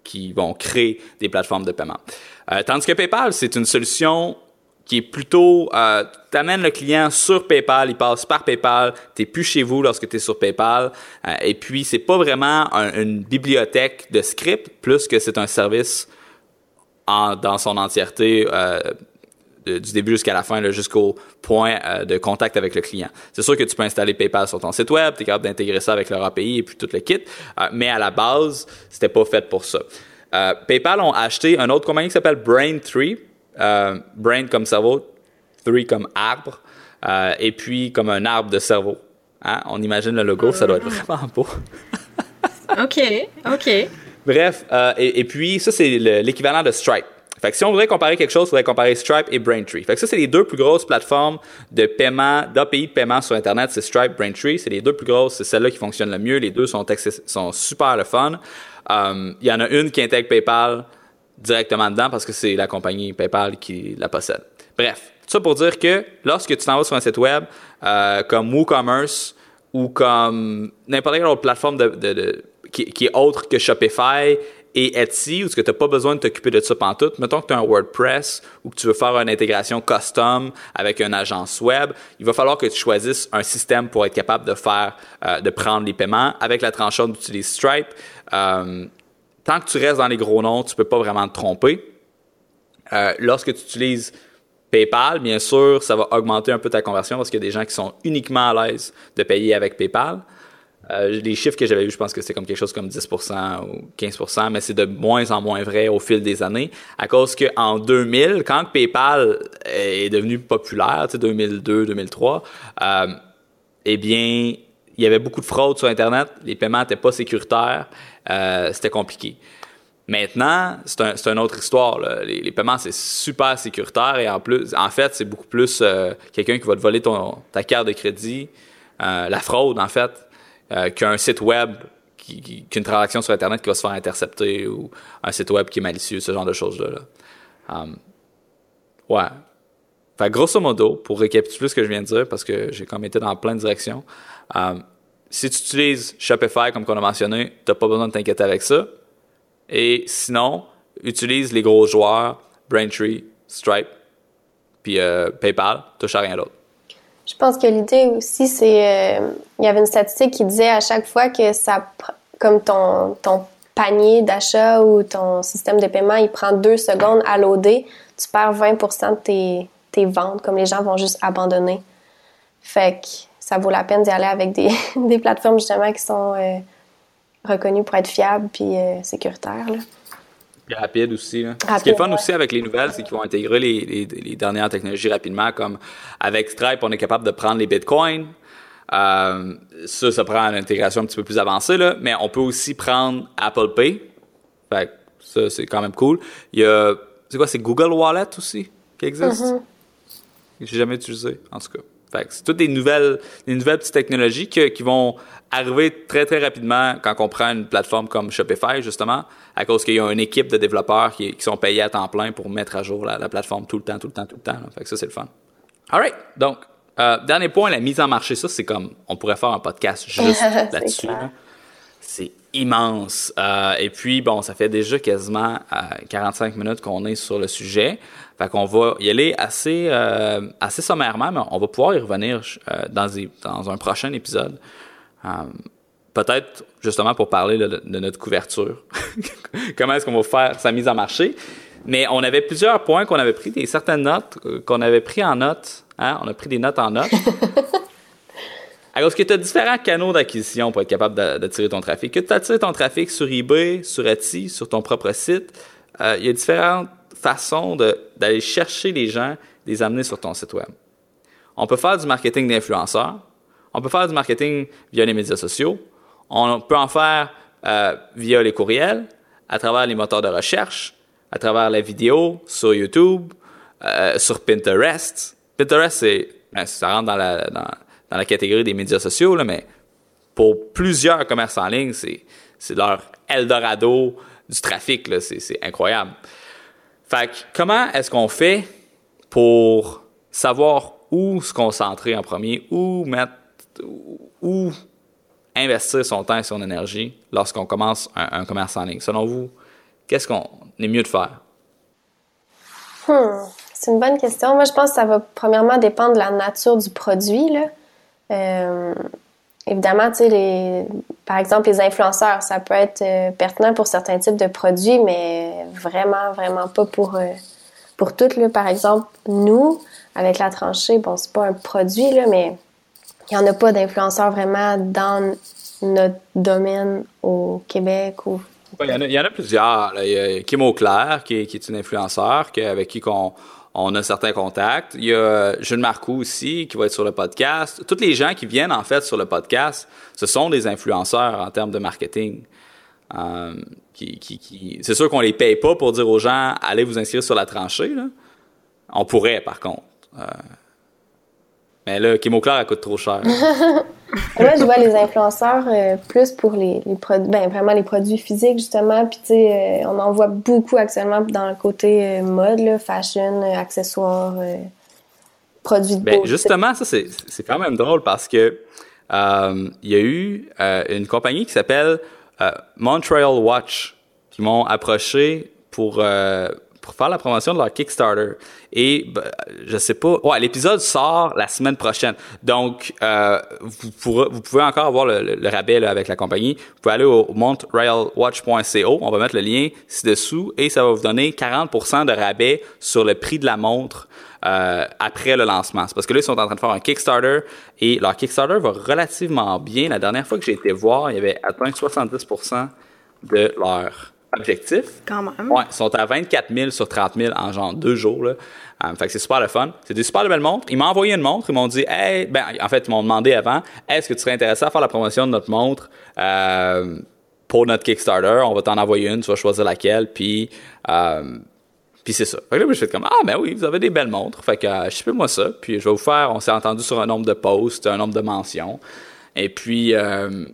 qui vont créer des plateformes de paiement. Euh, tandis que PayPal, c'est une solution... qui est plutôt, euh, t'amènes le client sur PayPal, il passe par PayPal, t'es plus chez vous lorsque t'es sur PayPal, euh, et puis c'est pas vraiment un, une bibliothèque de script, plus que c'est un service en, dans son entièreté, euh, de, du début jusqu'à la fin, là, jusqu'au point euh, de contact avec le client. C'est sûr que tu peux installer PayPal sur ton site web, t'es capable d'intégrer ça avec leur A P I et puis tout le kit, euh, mais à la base, c'était pas fait pour ça. Euh, PayPal ont acheté une autre compagnie qui s'appelle Braintree, Euh, brain comme cerveau, three comme arbre, euh, et puis comme un arbre de cerveau. Hein? On imagine le logo, ça doit être vraiment beau. OK, OK. Bref, euh, et, et puis ça, c'est le, l'équivalent de Stripe. Fait que si on voudrait comparer quelque chose, il faudrait comparer Stripe et Braintree. Fait que ça, c'est les deux plus grosses plateformes de paiement, d'A P I de paiement sur Internet, c'est Stripe, Braintree. C'est les deux plus grosses, c'est celle-là qui fonctionne le mieux. Les deux sont, access- sont super le fun. Il euh, y en a une qui intègre PayPal directement dedans parce que c'est la compagnie PayPal qui la possède. Bref, ça pour dire que lorsque tu t'en vas sur un site web euh, comme WooCommerce ou comme n'importe quelle autre plateforme de, de, de, qui, qui est autre que Shopify et Etsy, où tu n'as pas besoin de t'occuper de ça pantoute, mettons que tu as un WordPress ou que tu veux faire une intégration custom avec une agence web, il va falloir que tu choisisses un système pour être capable de faire, euh, de prendre les paiements. Avec la tranchante d'utiliser Stripe, euh, tant que tu restes dans les gros noms, tu peux pas vraiment te tromper. Euh, lorsque tu utilises PayPal, bien sûr, ça va augmenter un peu ta conversion parce qu'il y a des gens qui sont uniquement à l'aise de payer avec PayPal. Euh, les chiffres que j'avais vus, je pense que c'était comme quelque chose comme dix pour cent ou quinze pour cent, mais c'est de moins en moins vrai au fil des années à cause qu'en deux mille, quand PayPal est devenu populaire, tu sais, deux mille deux, deux mille trois, euh, eh bien... il y avait beaucoup de fraude sur Internet, les paiements n'étaient pas sécuritaires, euh, c'était compliqué. Maintenant, c'est, un, c'est une autre histoire, là. Les, les paiements, c'est super sécuritaire et en plus, en fait, c'est beaucoup plus euh, quelqu'un qui va te voler ton, ta carte de crédit, euh, la fraude, en fait, euh, qu'un site web, qui, qui, qu'une transaction sur Internet qui va se faire intercepter ou un site web qui est malicieux, ce genre de choses-là. Là. Um, ouais. Fait grosso modo, pour récapituler ce que je viens de dire, parce que j'ai comme été dans plein de directions, euh, si tu utilises Shopify, comme qu'on a mentionné, tu n'as pas besoin de t'inquiéter avec ça. Et sinon, utilise les gros joueurs, Braintree, Stripe, puis euh, PayPal, touche à rien d'autre. Je pense que l'idée aussi, c'est... Euh, il y avait une statistique qui disait à chaque fois que ça... Comme ton, ton panier d'achat ou ton système de paiement, il prend deux secondes à loader, tu perds vingt pour cent de tes... tes ventes, comme les gens vont juste abandonner. Fait que ça vaut la peine d'y aller avec des, des plateformes justement qui sont euh, reconnues pour être fiables puis euh, sécuritaires. Là. Puis rapide aussi. Là. Rapide, Ce qui est fun ouais. aussi avec les nouvelles, c'est qu'ils vont intégrer les, les, les dernières technologies rapidement, comme avec Stripe, on est capable de prendre les bitcoins. Euh, ça, ça prend une intégration un petit peu plus avancée, là, mais on peut aussi prendre Apple Pay. Fait que ça, c'est quand même cool. Il y a, c'est quoi, c'est Google Wallet aussi qui existe? Mm-hmm. J'ai jamais utilisé, en tout cas. Fait que c'est toutes des nouvelles, des nouvelles petites technologies que, qui vont arriver très, très rapidement quand on prend une plateforme comme Shopify, justement, à cause qu'il y a une équipe de développeurs qui, qui sont payés à temps plein pour mettre à jour la, la plateforme tout le temps, tout le temps, tout le temps. Là. Fait que ça, c'est le fun. All right. Donc, euh, dernier point, la mise en marché. Ça, c'est comme, on pourrait faire un podcast juste là-dessus. Clair. C'est immense. Euh, et puis, bon, ça fait déjà quasiment euh, quarante-cinq minutes qu'on est sur le sujet. Fait qu'on va y aller assez, euh, assez sommairement, mais on va pouvoir y revenir euh, dans, des, dans un prochain épisode. Euh, peut-être, justement, pour parler de, de notre couverture. Comment est-ce qu'on va faire sa mise en marché? Mais on avait plusieurs points qu'on avait pris, des certaines notes euh, qu'on avait pris en note. Hein? On a pris des notes en notes. Alors, est-ce que tu as différents canaux d'acquisition pour être capable d'attirer ton trafic? Que tu attires ton trafic sur eBay, sur Etsy, sur ton propre site, euh, il y a différentes façon de, d'aller chercher les gens, de les amener sur ton site web. On peut faire du marketing d'influenceurs, on peut faire du marketing via les médias sociaux, on peut en faire euh, via les courriels, à travers les moteurs de recherche, à travers la vidéo, sur YouTube, euh, sur Pinterest. Pinterest, c'est, ben, ça rentre dans la, dans, dans la catégorie des médias sociaux, là, mais pour plusieurs commerces en ligne, c'est, c'est leur Eldorado du trafic, là, c'est, c'est incroyable. Fait que, comment est-ce qu'on fait pour savoir où se concentrer en premier, où mettre, où investir son temps et son énergie lorsqu'on commence un, un commerce en ligne? Selon vous, qu'est-ce qu'on est mieux de faire? Hmm, c'est une bonne question. Moi, je pense que ça va premièrement dépendre de la nature du produit, là. Euh, évidemment, tu sais, les, par exemple, les influenceurs, ça peut être euh, pertinent pour certains types de produits, mais vraiment, vraiment pas pour, euh, pour toutes, là. Par exemple, nous, avec La Tranchée, bon, c'est pas un produit, là, mais il n'y en a pas d'influenceurs vraiment dans notre domaine au Québec. Ou... Ouais, il, y en a, il y en a plusieurs. Là. Il y a Kim Auclair, qui est, qui est une influenceur, qui, avec qui qu'on, on a certains contacts. Il y a Jules Marcoux aussi, qui va être sur le podcast. Toutes les gens qui viennent, en fait, sur le podcast, ce sont des influenceurs en termes de marketing. Euh, qui, qui, qui... C'est sûr qu'on les paye pas pour dire aux gens « Allez vous inscrire sur La Tranchée ». Là. On pourrait, par contre. Euh... Mais là, Kim Auclair, elle coûte trop cher. Moi, je vois les influenceurs euh, plus pour les, les produits, ben vraiment les produits physiques, justement. Puis, tu sais, euh, on en voit beaucoup actuellement dans le côté euh, mode, là, fashion, euh, accessoires, euh, produits de beauté. Ben, justement, ça, c'est, c'est quand même drôle parce que euh, y a eu euh, une compagnie qui s'appelle euh, Montreal Watch qui m'ont approché pour... Euh, pour faire la promotion de leur Kickstarter. Et ben, je sais pas... Ouais, l'épisode sort la semaine prochaine. Donc, euh, vous, pourrez, vous pouvez encore avoir le, le, le rabais là, avec la compagnie. Vous pouvez aller au montreal watch point co. On va mettre le lien ci-dessous et ça va vous donner quarante pour cent de rabais sur le prix de la montre euh, après le lancement. C'est parce que là, ils sont en train de faire un Kickstarter et leur Kickstarter va relativement bien. La dernière fois que j'ai été voir, ils avaient atteint soixante-dix pour cent de leur... objectif. Quand même. Ouais, ils sont à vingt-quatre mille sur trente mille en genre deux jours. Là. Um, fait que c'est super le fun. C'est des super belles montres. Ils m'ont envoyé une montre. Ils m'ont dit, hey, ben, en fait, ils m'ont demandé avant, est-ce que tu serais intéressé à faire la promotion de notre montre euh, pour notre Kickstarter? On va t'en envoyer une. Tu vas choisir laquelle. Puis, euh, puis c'est ça. Fait que là, je fais comme, ah, ben oui, vous avez des belles montres. Fait que, euh, je sais moi ça. Puis, je vais vous faire, on s'est entendu sur un nombre de posts, un nombre de mentions. Et puis, euh,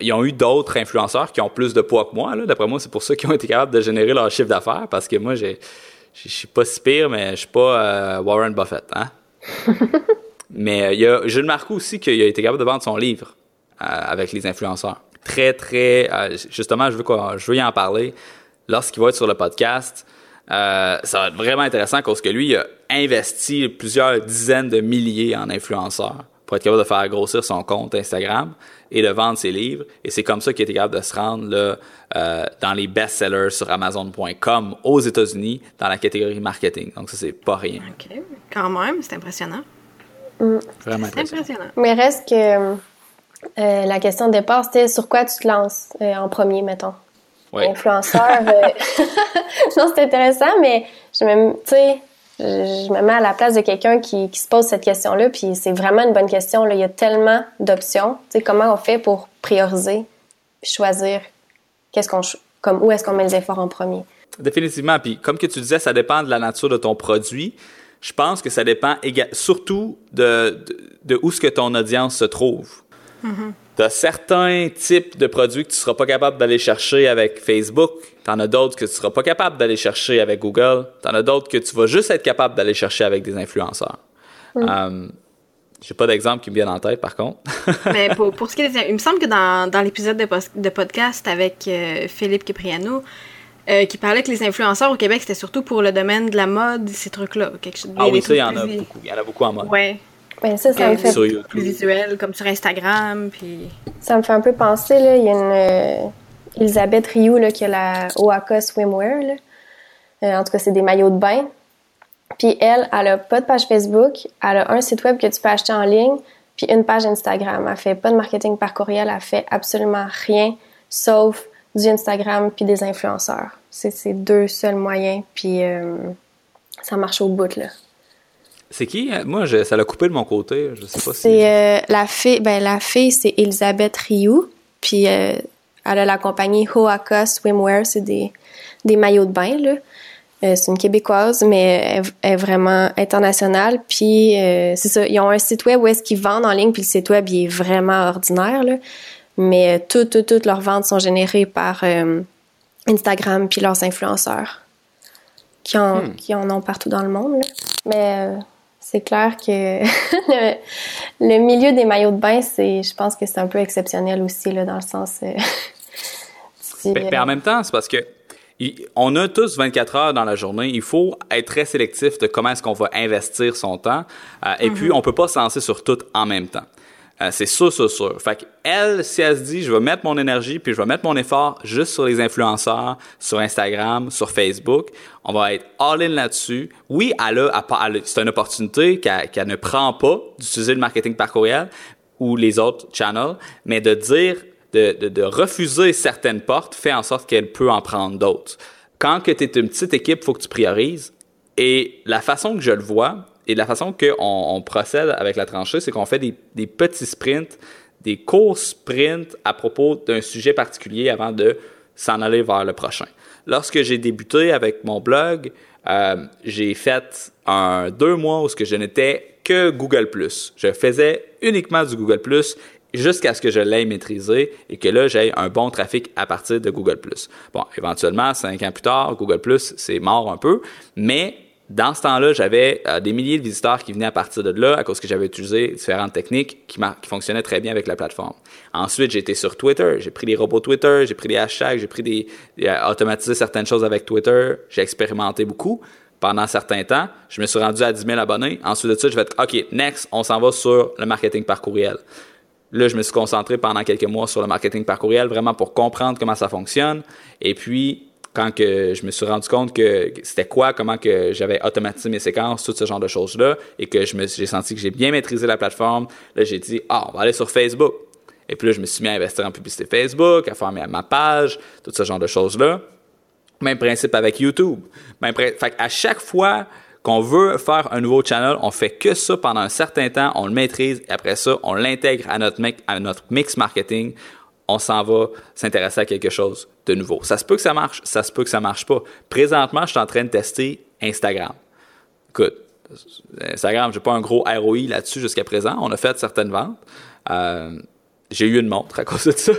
ils ont eu d'autres influenceurs qui ont plus de poids que moi. Là. D'après moi, c'est pour ça qu'ils ont été capables de générer leur chiffre d'affaires parce que moi, je suis pas si pire, mais je suis pas euh, Warren Buffett. Hein? Mais il y a Jules Marcoux aussi qui a été capable de vendre son livre euh, avec les influenceurs. Très, très... Euh, justement, je veux, qu'on, je veux y en parler. Lorsqu'il va être sur le podcast, euh, ça va être vraiment intéressant parce que lui, il a investi plusieurs dizaines de milliers en influenceurs pour être capable de faire grossir son compte Instagram et de vendre ses livres. Et c'est comme ça qu'il était capable de se rendre là, euh, dans les best-sellers sur Amazon point com aux États-Unis dans la catégorie marketing. Donc ça, c'est pas rien. OK. Quand même, c'est impressionnant. Mmh. Vraiment c'est impressionnant. impressionnant. Mais reste que euh, la question de départ, c'était sur quoi tu te lances euh, en premier, mettons? Oui. Influenceur. euh... Non, c'est intéressant, mais je me... Tu sais... Je me mets à la place de quelqu'un qui, qui se pose cette question-là, puis c'est vraiment une bonne question. Là. Il y a tellement d'options. Tu sais, comment on fait pour prioriser, choisir qu'est-ce qu'on, comme, où est-ce qu'on met les efforts en premier? Définitivement. Puis comme que tu disais, ça dépend de la nature de ton produit. Je pense que ça dépend éga- surtout de, de, de où ce que ton audience se trouve. Mm-hmm. Tu as certains types de produits que tu ne seras pas capable d'aller chercher avec Facebook. Tu en as d'autres que tu ne seras pas capable d'aller chercher avec Google. Tu en as d'autres que tu vas juste être capable d'aller chercher avec des influenceurs. Mm. Euh, j'ai pas d'exemple qui me vient en tête, par contre. Mais pour, pour ce qui est, il me semble que dans, dans l'épisode de, de podcast avec euh, Philippe Cipriano, euh, qui parlait que les influenceurs au Québec, c'était surtout pour le domaine de la mode, ces trucs-là. Quelque, ah oui, ça, il y en a des... beaucoup. Il y en a beaucoup en mode. Ouais. Ben ça, ça me fait sur YouTube. Visuel, comme sur Instagram, puis... Ça me fait un peu penser, là, il y a une... Euh, Elisabeth Rioux, là, qui a la Oaxaca Swimwear, là. Euh, en tout cas, c'est des maillots de bain. Puis elle, elle a pas de page Facebook, elle a un site web que tu peux acheter en ligne, puis une page Instagram. Elle fait pas de marketing par courriel, elle fait absolument rien, sauf du Instagram puis des influenceurs. C'est ces deux seuls moyens, puis euh, ça marche au bout, là. C'est qui? Moi, je, ça l'a coupé de mon côté, je sais pas c'est, si... C'est euh, la fille, ben la fille, c'est Elisabeth Rioux, puis euh, elle a la compagnie Hoaka Swimwear, c'est des, des maillots de bain, là. Euh, c'est une Québécoise, mais elle, elle est vraiment internationale, puis euh, c'est ça, ils ont un site web où est-ce qu'ils vendent en ligne, puis le site web, il est vraiment ordinaire, là. Mais euh, toutes, toutes, toutes leurs ventes sont générées par euh, Instagram puis leurs influenceurs qui en, hmm. qui en ont partout dans le monde. Là. Mais euh, c'est clair que le, le milieu des maillots de bain, c'est, je pense que c'est un peu exceptionnel aussi, là, dans le sens... Euh, si, ben, euh, ben en même temps, c'est parce que il, on a tous vingt-quatre heures dans la journée. Il faut être très sélectif de comment est-ce qu'on va investir son temps. Euh, et mm-hmm. puis, on peut pas se lancer sur tout en même temps. Euh, c'est sûr, sûr, sûr. Fait qu'elle, si elle se dit, je vais mettre mon énergie puis je vais mettre mon effort juste sur les influenceurs, sur Instagram, sur Facebook, on va être all-in là-dessus. Oui, elle a, elle a, c'est une opportunité qu'elle, qu'elle ne prend pas d'utiliser le marketing par courriel ou les autres channels, mais de dire, de, de, de refuser certaines portes fait en sorte qu'elle peut en prendre d'autres. Quand tu es une petite équipe, il faut que tu priorises. Et la façon que je le vois... Et la façon qu'on on procède avec la tranchée, c'est qu'on fait des, des petits sprints, des courts sprints à propos d'un sujet particulier avant de s'en aller vers le prochain. Lorsque j'ai débuté avec mon blog, euh, j'ai fait un deux mois où ce que je n'étais que Google plus. Je faisais uniquement du Google plus jusqu'à ce que je l'aie maîtrisé et que là, j'ai un bon trafic à partir de Google plus. Bon, éventuellement, cinq ans plus tard, Google plus, c'est mort un peu, mais... Dans ce temps-là, j'avais euh, des milliers de visiteurs qui venaient à partir de là à cause que j'avais utilisé différentes techniques qui, mar- qui fonctionnaient très bien avec la plateforme. Ensuite, j'étais sur Twitter. J'ai pris des robots Twitter, j'ai pris des hashtags, j'ai pris des, des euh, automatisé certaines choses avec Twitter. J'ai expérimenté beaucoup pendant un certain temps. Je me suis rendu à dix mille abonnés. Ensuite de ça, je vais être OK, next, on s'en va sur le marketing par courriel. Là, je me suis concentré pendant quelques mois sur le marketing par courriel vraiment pour comprendre comment ça fonctionne. Et puis... Quand que je me suis rendu compte que c'était quoi, comment que j'avais automatisé mes séquences, tout ce genre de choses-là, et que je me, j'ai senti que j'ai bien maîtrisé la plateforme, là, j'ai dit « Ah, on va aller sur Facebook ». Et puis là, je me suis mis à investir en publicité Facebook, à faire ma page, tout ce genre de choses-là. Même principe avec YouTube. Même principe, fait à chaque fois qu'on veut faire un nouveau channel, on fait que ça pendant un certain temps, on le maîtrise, et après ça, on l'intègre à notre, à notre mix marketing. On s'en va s'intéresser à quelque chose de nouveau. Ça se peut que ça marche, ça se peut que ça marche pas. Présentement, je suis en train de tester Instagram. Écoute, Instagram, j'ai pas un gros R O I là-dessus jusqu'à présent. On a fait certaines ventes. Euh, j'ai eu une montre à cause de ça.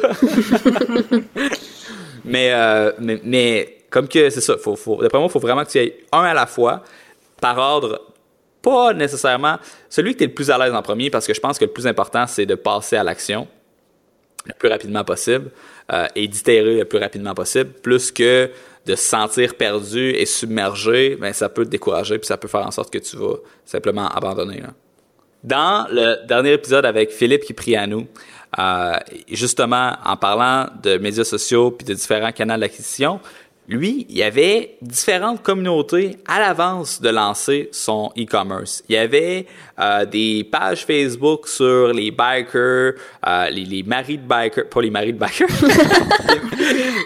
mais, euh, mais, mais comme que c'est ça, faut, faut, d'après moi, il faut vraiment que tu y ailles un à la fois, par ordre. Pas nécessairement celui que tu es le plus à l'aise en premier, parce que je pense que le plus important, c'est de passer à l'action le plus rapidement possible euh, et d'itérer le plus rapidement possible, plus que de se sentir perdu et submergé, ben ça peut te décourager puis ça peut faire en sorte que tu vas simplement abandonner. Là. Dans le dernier épisode avec Philippe Cipriano, euh, justement en parlant de médias sociaux puis de différents canaux d'acquisition, lui, il y avait différentes communautés à l'avance de lancer son e-commerce. Il y avait euh, des pages Facebook sur les bikers, euh, les, les maris de bikers, pas les maris de bikers,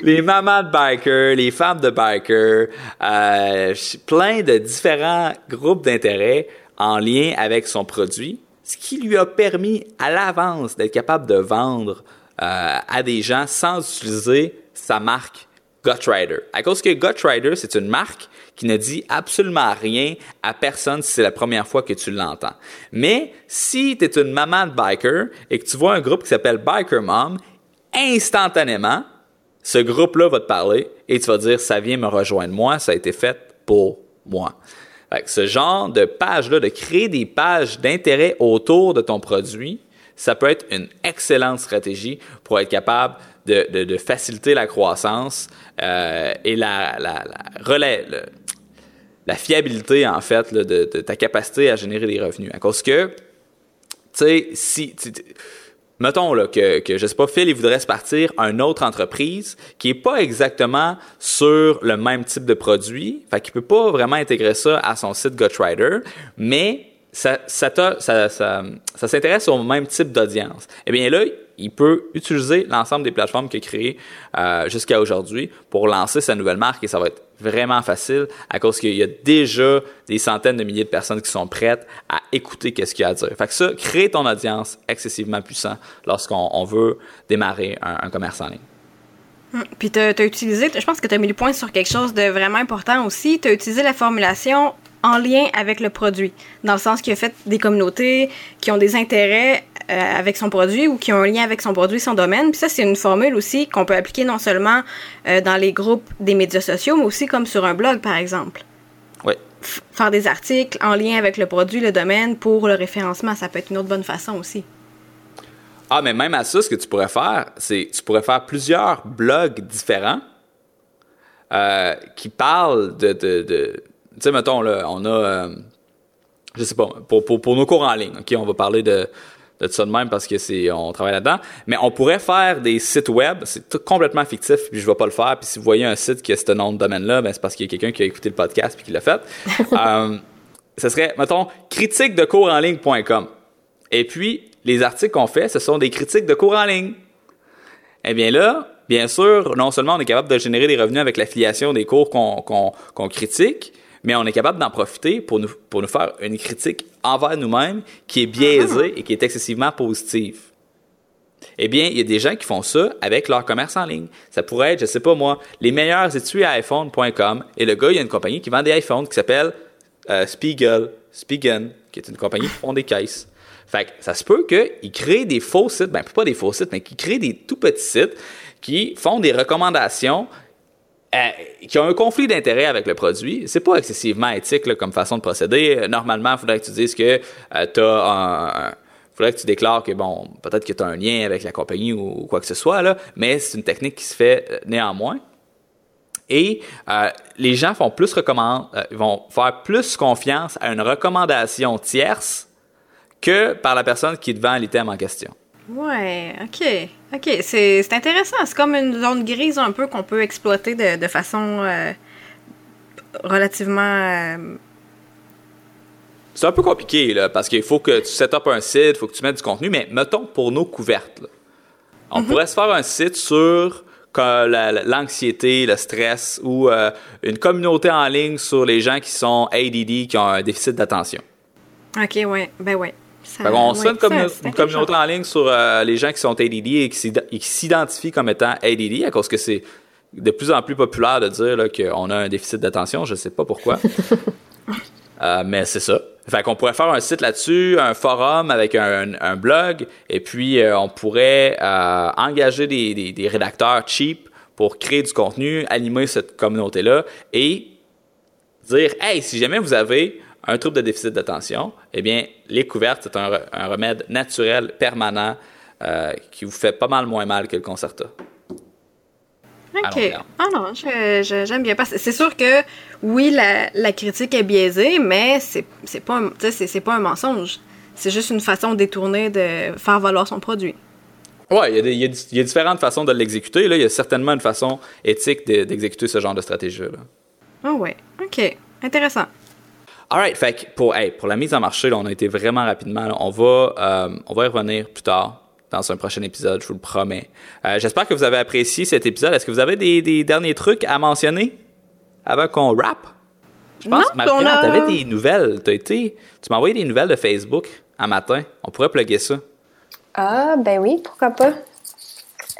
les mamans de bikers, les femmes de bikers, euh, plein de différents groupes d'intérêt en lien avec son produit, ce qui lui a permis à l'avance d'être capable de vendre euh, à des gens sans utiliser sa marque. Gotch Rider. À cause que Gotch Rider, c'est une marque qui ne dit absolument rien à personne si c'est la première fois que tu l'entends. Mais si tu es une maman de biker et que tu vois un groupe qui s'appelle Biker Mom, instantanément, ce groupe-là va te parler et tu vas dire « ça vient me rejoindre moi, ça a été fait pour moi ». Fait que ce genre de page-là, de créer des pages d'intérêt autour de ton produit, ça peut être une excellente stratégie pour être capable De, de, de faciliter la croissance euh, et la, la, la, relais, le, la fiabilité, en fait, là, de, de ta capacité à générer des revenus. À cause que, tu sais, si... T'sais, t'sais, mettons là, que, que, je sais pas, Phil, il voudrait se partir une autre entreprise qui est pas exactement sur le même type de produit. Fait qu'il peut pas vraiment intégrer ça à son site Gotch Rider, mais ça, ça, ça, ça, ça, ça s'intéresse au même type d'audience. Eh bien là, il peut utiliser l'ensemble des plateformes qu'il a créées euh, jusqu'à aujourd'hui pour lancer sa nouvelle marque, et ça va être vraiment facile à cause qu'il y a déjà des centaines de milliers de personnes qui sont prêtes à écouter qu'est-ce qu'il y a à dire. Fait que ça, créer ton audience, excessivement puissant lorsqu'on on veut démarrer un, un commerce en ligne. Puis tu as utilisé, je pense que tu as mis le point sur quelque chose de vraiment important aussi, tu as utilisé la formulation en lien avec le produit, dans le sens qu'il a fait des communautés qui ont des intérêts euh, avec son produit ou qui ont un lien avec son produit, son domaine. Puis ça, c'est une formule aussi qu'on peut appliquer non seulement euh, dans les groupes des médias sociaux, mais aussi comme sur un blog, par exemple. Oui. F- faire des articles en lien avec le produit, le domaine, pour le référencement, ça peut être une autre bonne façon aussi. Ah, mais même à ça, ce que tu pourrais faire, c'est tu pourrais faire plusieurs blogs différents euh, qui parlent de... de, de tu sais, mettons, là, on a, euh, je sais pas, pour, pour, pour nos cours en ligne, OK, on va parler de, de ça de même parce que c'est, on travaille là-dedans, mais on pourrait faire des sites web, c'est tout complètement fictif, puis je vais pas le faire, puis si vous voyez un site qui a ce nom de domaine-là, ben c'est parce qu'il y a quelqu'un qui a écouté le podcast puis qui l'a fait. euh, ça serait, mettons, critique de cours en ligne point com. Et puis, les articles qu'on fait, ce sont des critiques de cours en ligne. Eh bien là, bien sûr, non seulement on est capable de générer des revenus avec l'affiliation des cours qu'on, qu'on, qu'on critique, mais on est capable d'en profiter pour nous, pour nous faire une critique envers nous-mêmes qui est biaisée et qui est excessivement positive. Eh bien, il y a des gens qui font ça avec leur commerce en ligne. Ça pourrait être, je sais pas moi, les meilleurs étuis à iPhone point com, et le gars, il y a une compagnie qui vend des iPhones qui s'appelle euh, Spiegel, Spigen, qui est une compagnie qui font des caisses. Fait que ça se peut qu'ils créent des faux sites, ben pas des faux sites, mais qu'ils créent des tout petits sites qui font des recommandations Euh, qui ont un conflit d'intérêt avec le produit. C'est pas excessivement éthique là, comme façon de procéder. Normalement, il faudrait que tu dises que euh, t'as un, un faudrait que tu déclares que bon, peut-être que tu as un lien avec la compagnie ou, ou quoi que ce soit là, mais c'est une technique qui se fait euh, néanmoins. Et euh, les gens font plus recommand, euh, vont faire plus confiance à une recommandation tierce que par la personne qui te vend l'item en question. Ouais, OK. OK, c'est, c'est intéressant. C'est comme une zone grise un peu qu'on peut exploiter de, de façon euh, relativement... Euh... C'est un peu compliqué, là, parce qu'il faut que tu set up un site, il faut que tu mettes du contenu, mais mettons pour nos couvertes, là. On mm-hmm. pourrait se faire un site sur euh, la, la, l'anxiété, le stress, ou euh, une communauté en ligne sur les gens qui sont A D D, qui ont un déficit d'attention. OK, ouais, ben ouais. Ça, fait qu'on ouais, comme ça, une communauté en ligne sur euh, les gens qui sont A D D et qui, et qui s'identifient comme étant A D D à cause que c'est de plus en plus populaire de dire là, qu'on a un déficit d'attention. Je sais pas pourquoi. euh, mais c'est ça. Fait qu'on pourrait faire un site là-dessus, un forum avec un, un blog, et puis euh, on pourrait euh, engager des, des, des rédacteurs cheap pour créer du contenu, animer cette communauté-là et dire « Hey, si jamais vous avez... un trouble de déficit d'attention, eh bien, les couvertes, c'est un, un remède naturel, permanent, euh, qui vous fait pas mal moins mal que le Concerta. » OK. Ah non, je, je, j'aime bien. Parce que c'est sûr que, oui, la, la critique est biaisée, mais c'est, c'est, pas un, c'est, c'est pas un mensonge. C'est juste une façon détournée de faire valoir son produit. Oui, il y, y, y a différentes façons de l'exécuter. Là, il y a certainement une façon éthique de, d'exécuter ce genre de stratégie-là. Ah oh, oui. OK. Intéressant. Alright, fait que pour, hey, pour la mise en marché, là, on a été vraiment rapidement. Là, on va, euh, on va y revenir plus tard dans un prochain épisode, je vous le promets. Euh, j'espère que vous avez apprécié cet épisode. Est-ce que vous avez des, des derniers trucs à mentionner avant qu'on wrap? Je pense que Marie-Pierre, a... t'avais des nouvelles. T'as été, tu m'as envoyé des nouvelles de Facebook un matin. On pourrait plugger ça. Ah, ben oui, pourquoi pas.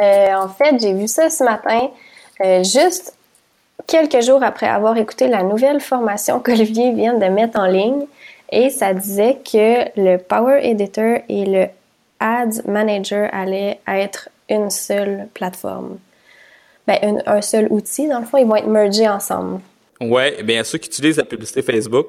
Euh, en fait, j'ai vu ça ce matin. Euh, juste... quelques jours après avoir écouté la nouvelle formation qu'Olivier vient de mettre en ligne, et ça disait que le Power Editor et le Ads Manager allaient être une seule plateforme. Ben, une, un seul outil, dans le fond, ils vont être mergés ensemble. Oui, bien ceux qui utilisent la publicité Facebook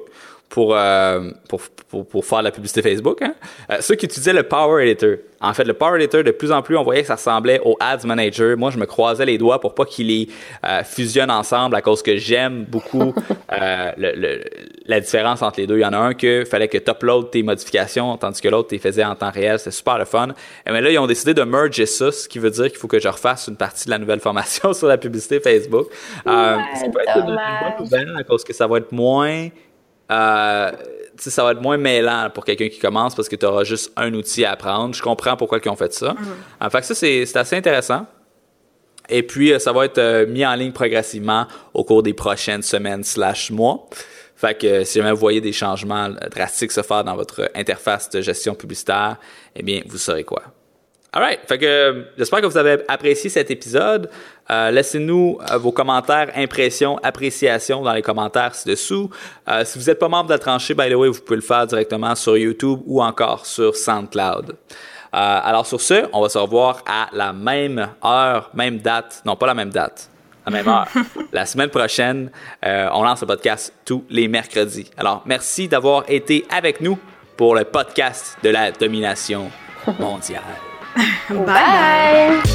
pour, euh, pour, pour, pour faire la publicité Facebook, hein? euh, ceux qui utilisaient le Power Editor. En fait, le Power Editor, de plus en plus, on voyait que ça ressemblait au Ads Manager. Moi, je me croisais les doigts pour pas qu'ils les euh, fusionnent ensemble à cause que j'aime beaucoup euh, le, le, la différence entre les deux. Il y en a un que fallait que tu uploades tes modifications, tandis que l'autre, tu les faisais en temps réel. C'était super le fun. Mais là, ils ont décidé de merger ça, ce qui veut dire qu'il faut que je refasse une partie de la nouvelle formation sur la publicité Facebook. Euh, ouais, ça peut être une bonne nouvelle à cause que ça va être moins... Euh, t'sais, ça va être moins mêlant pour quelqu'un qui commence parce que tu auras juste un outil à apprendre. Je comprends pourquoi ils ont fait ça. Mm-hmm. En fait, ça, c'est, c'est assez intéressant. Et puis, ça va être mis en ligne progressivement au cours des prochaines semaines slash mois. Fait que si jamais vous voyez des changements drastiques se faire dans votre interface de gestion publicitaire, eh bien, vous saurez quoi. All right. Fait que j'espère que vous avez apprécié cet épisode. Euh, laissez-nous euh, vos commentaires, impressions, appréciations dans les commentaires ci-dessous. Euh, si vous n'êtes pas membre de La Tranchée, by the way, vous pouvez le faire directement sur YouTube ou encore sur SoundCloud. Euh, alors sur ce, on va se revoir à la même heure, même date. Non, pas la même date. La même heure. La semaine prochaine, euh, on lance le podcast tous les mercredis. Alors, merci d'avoir été avec nous pour le podcast de la domination mondiale. Bye! Bye.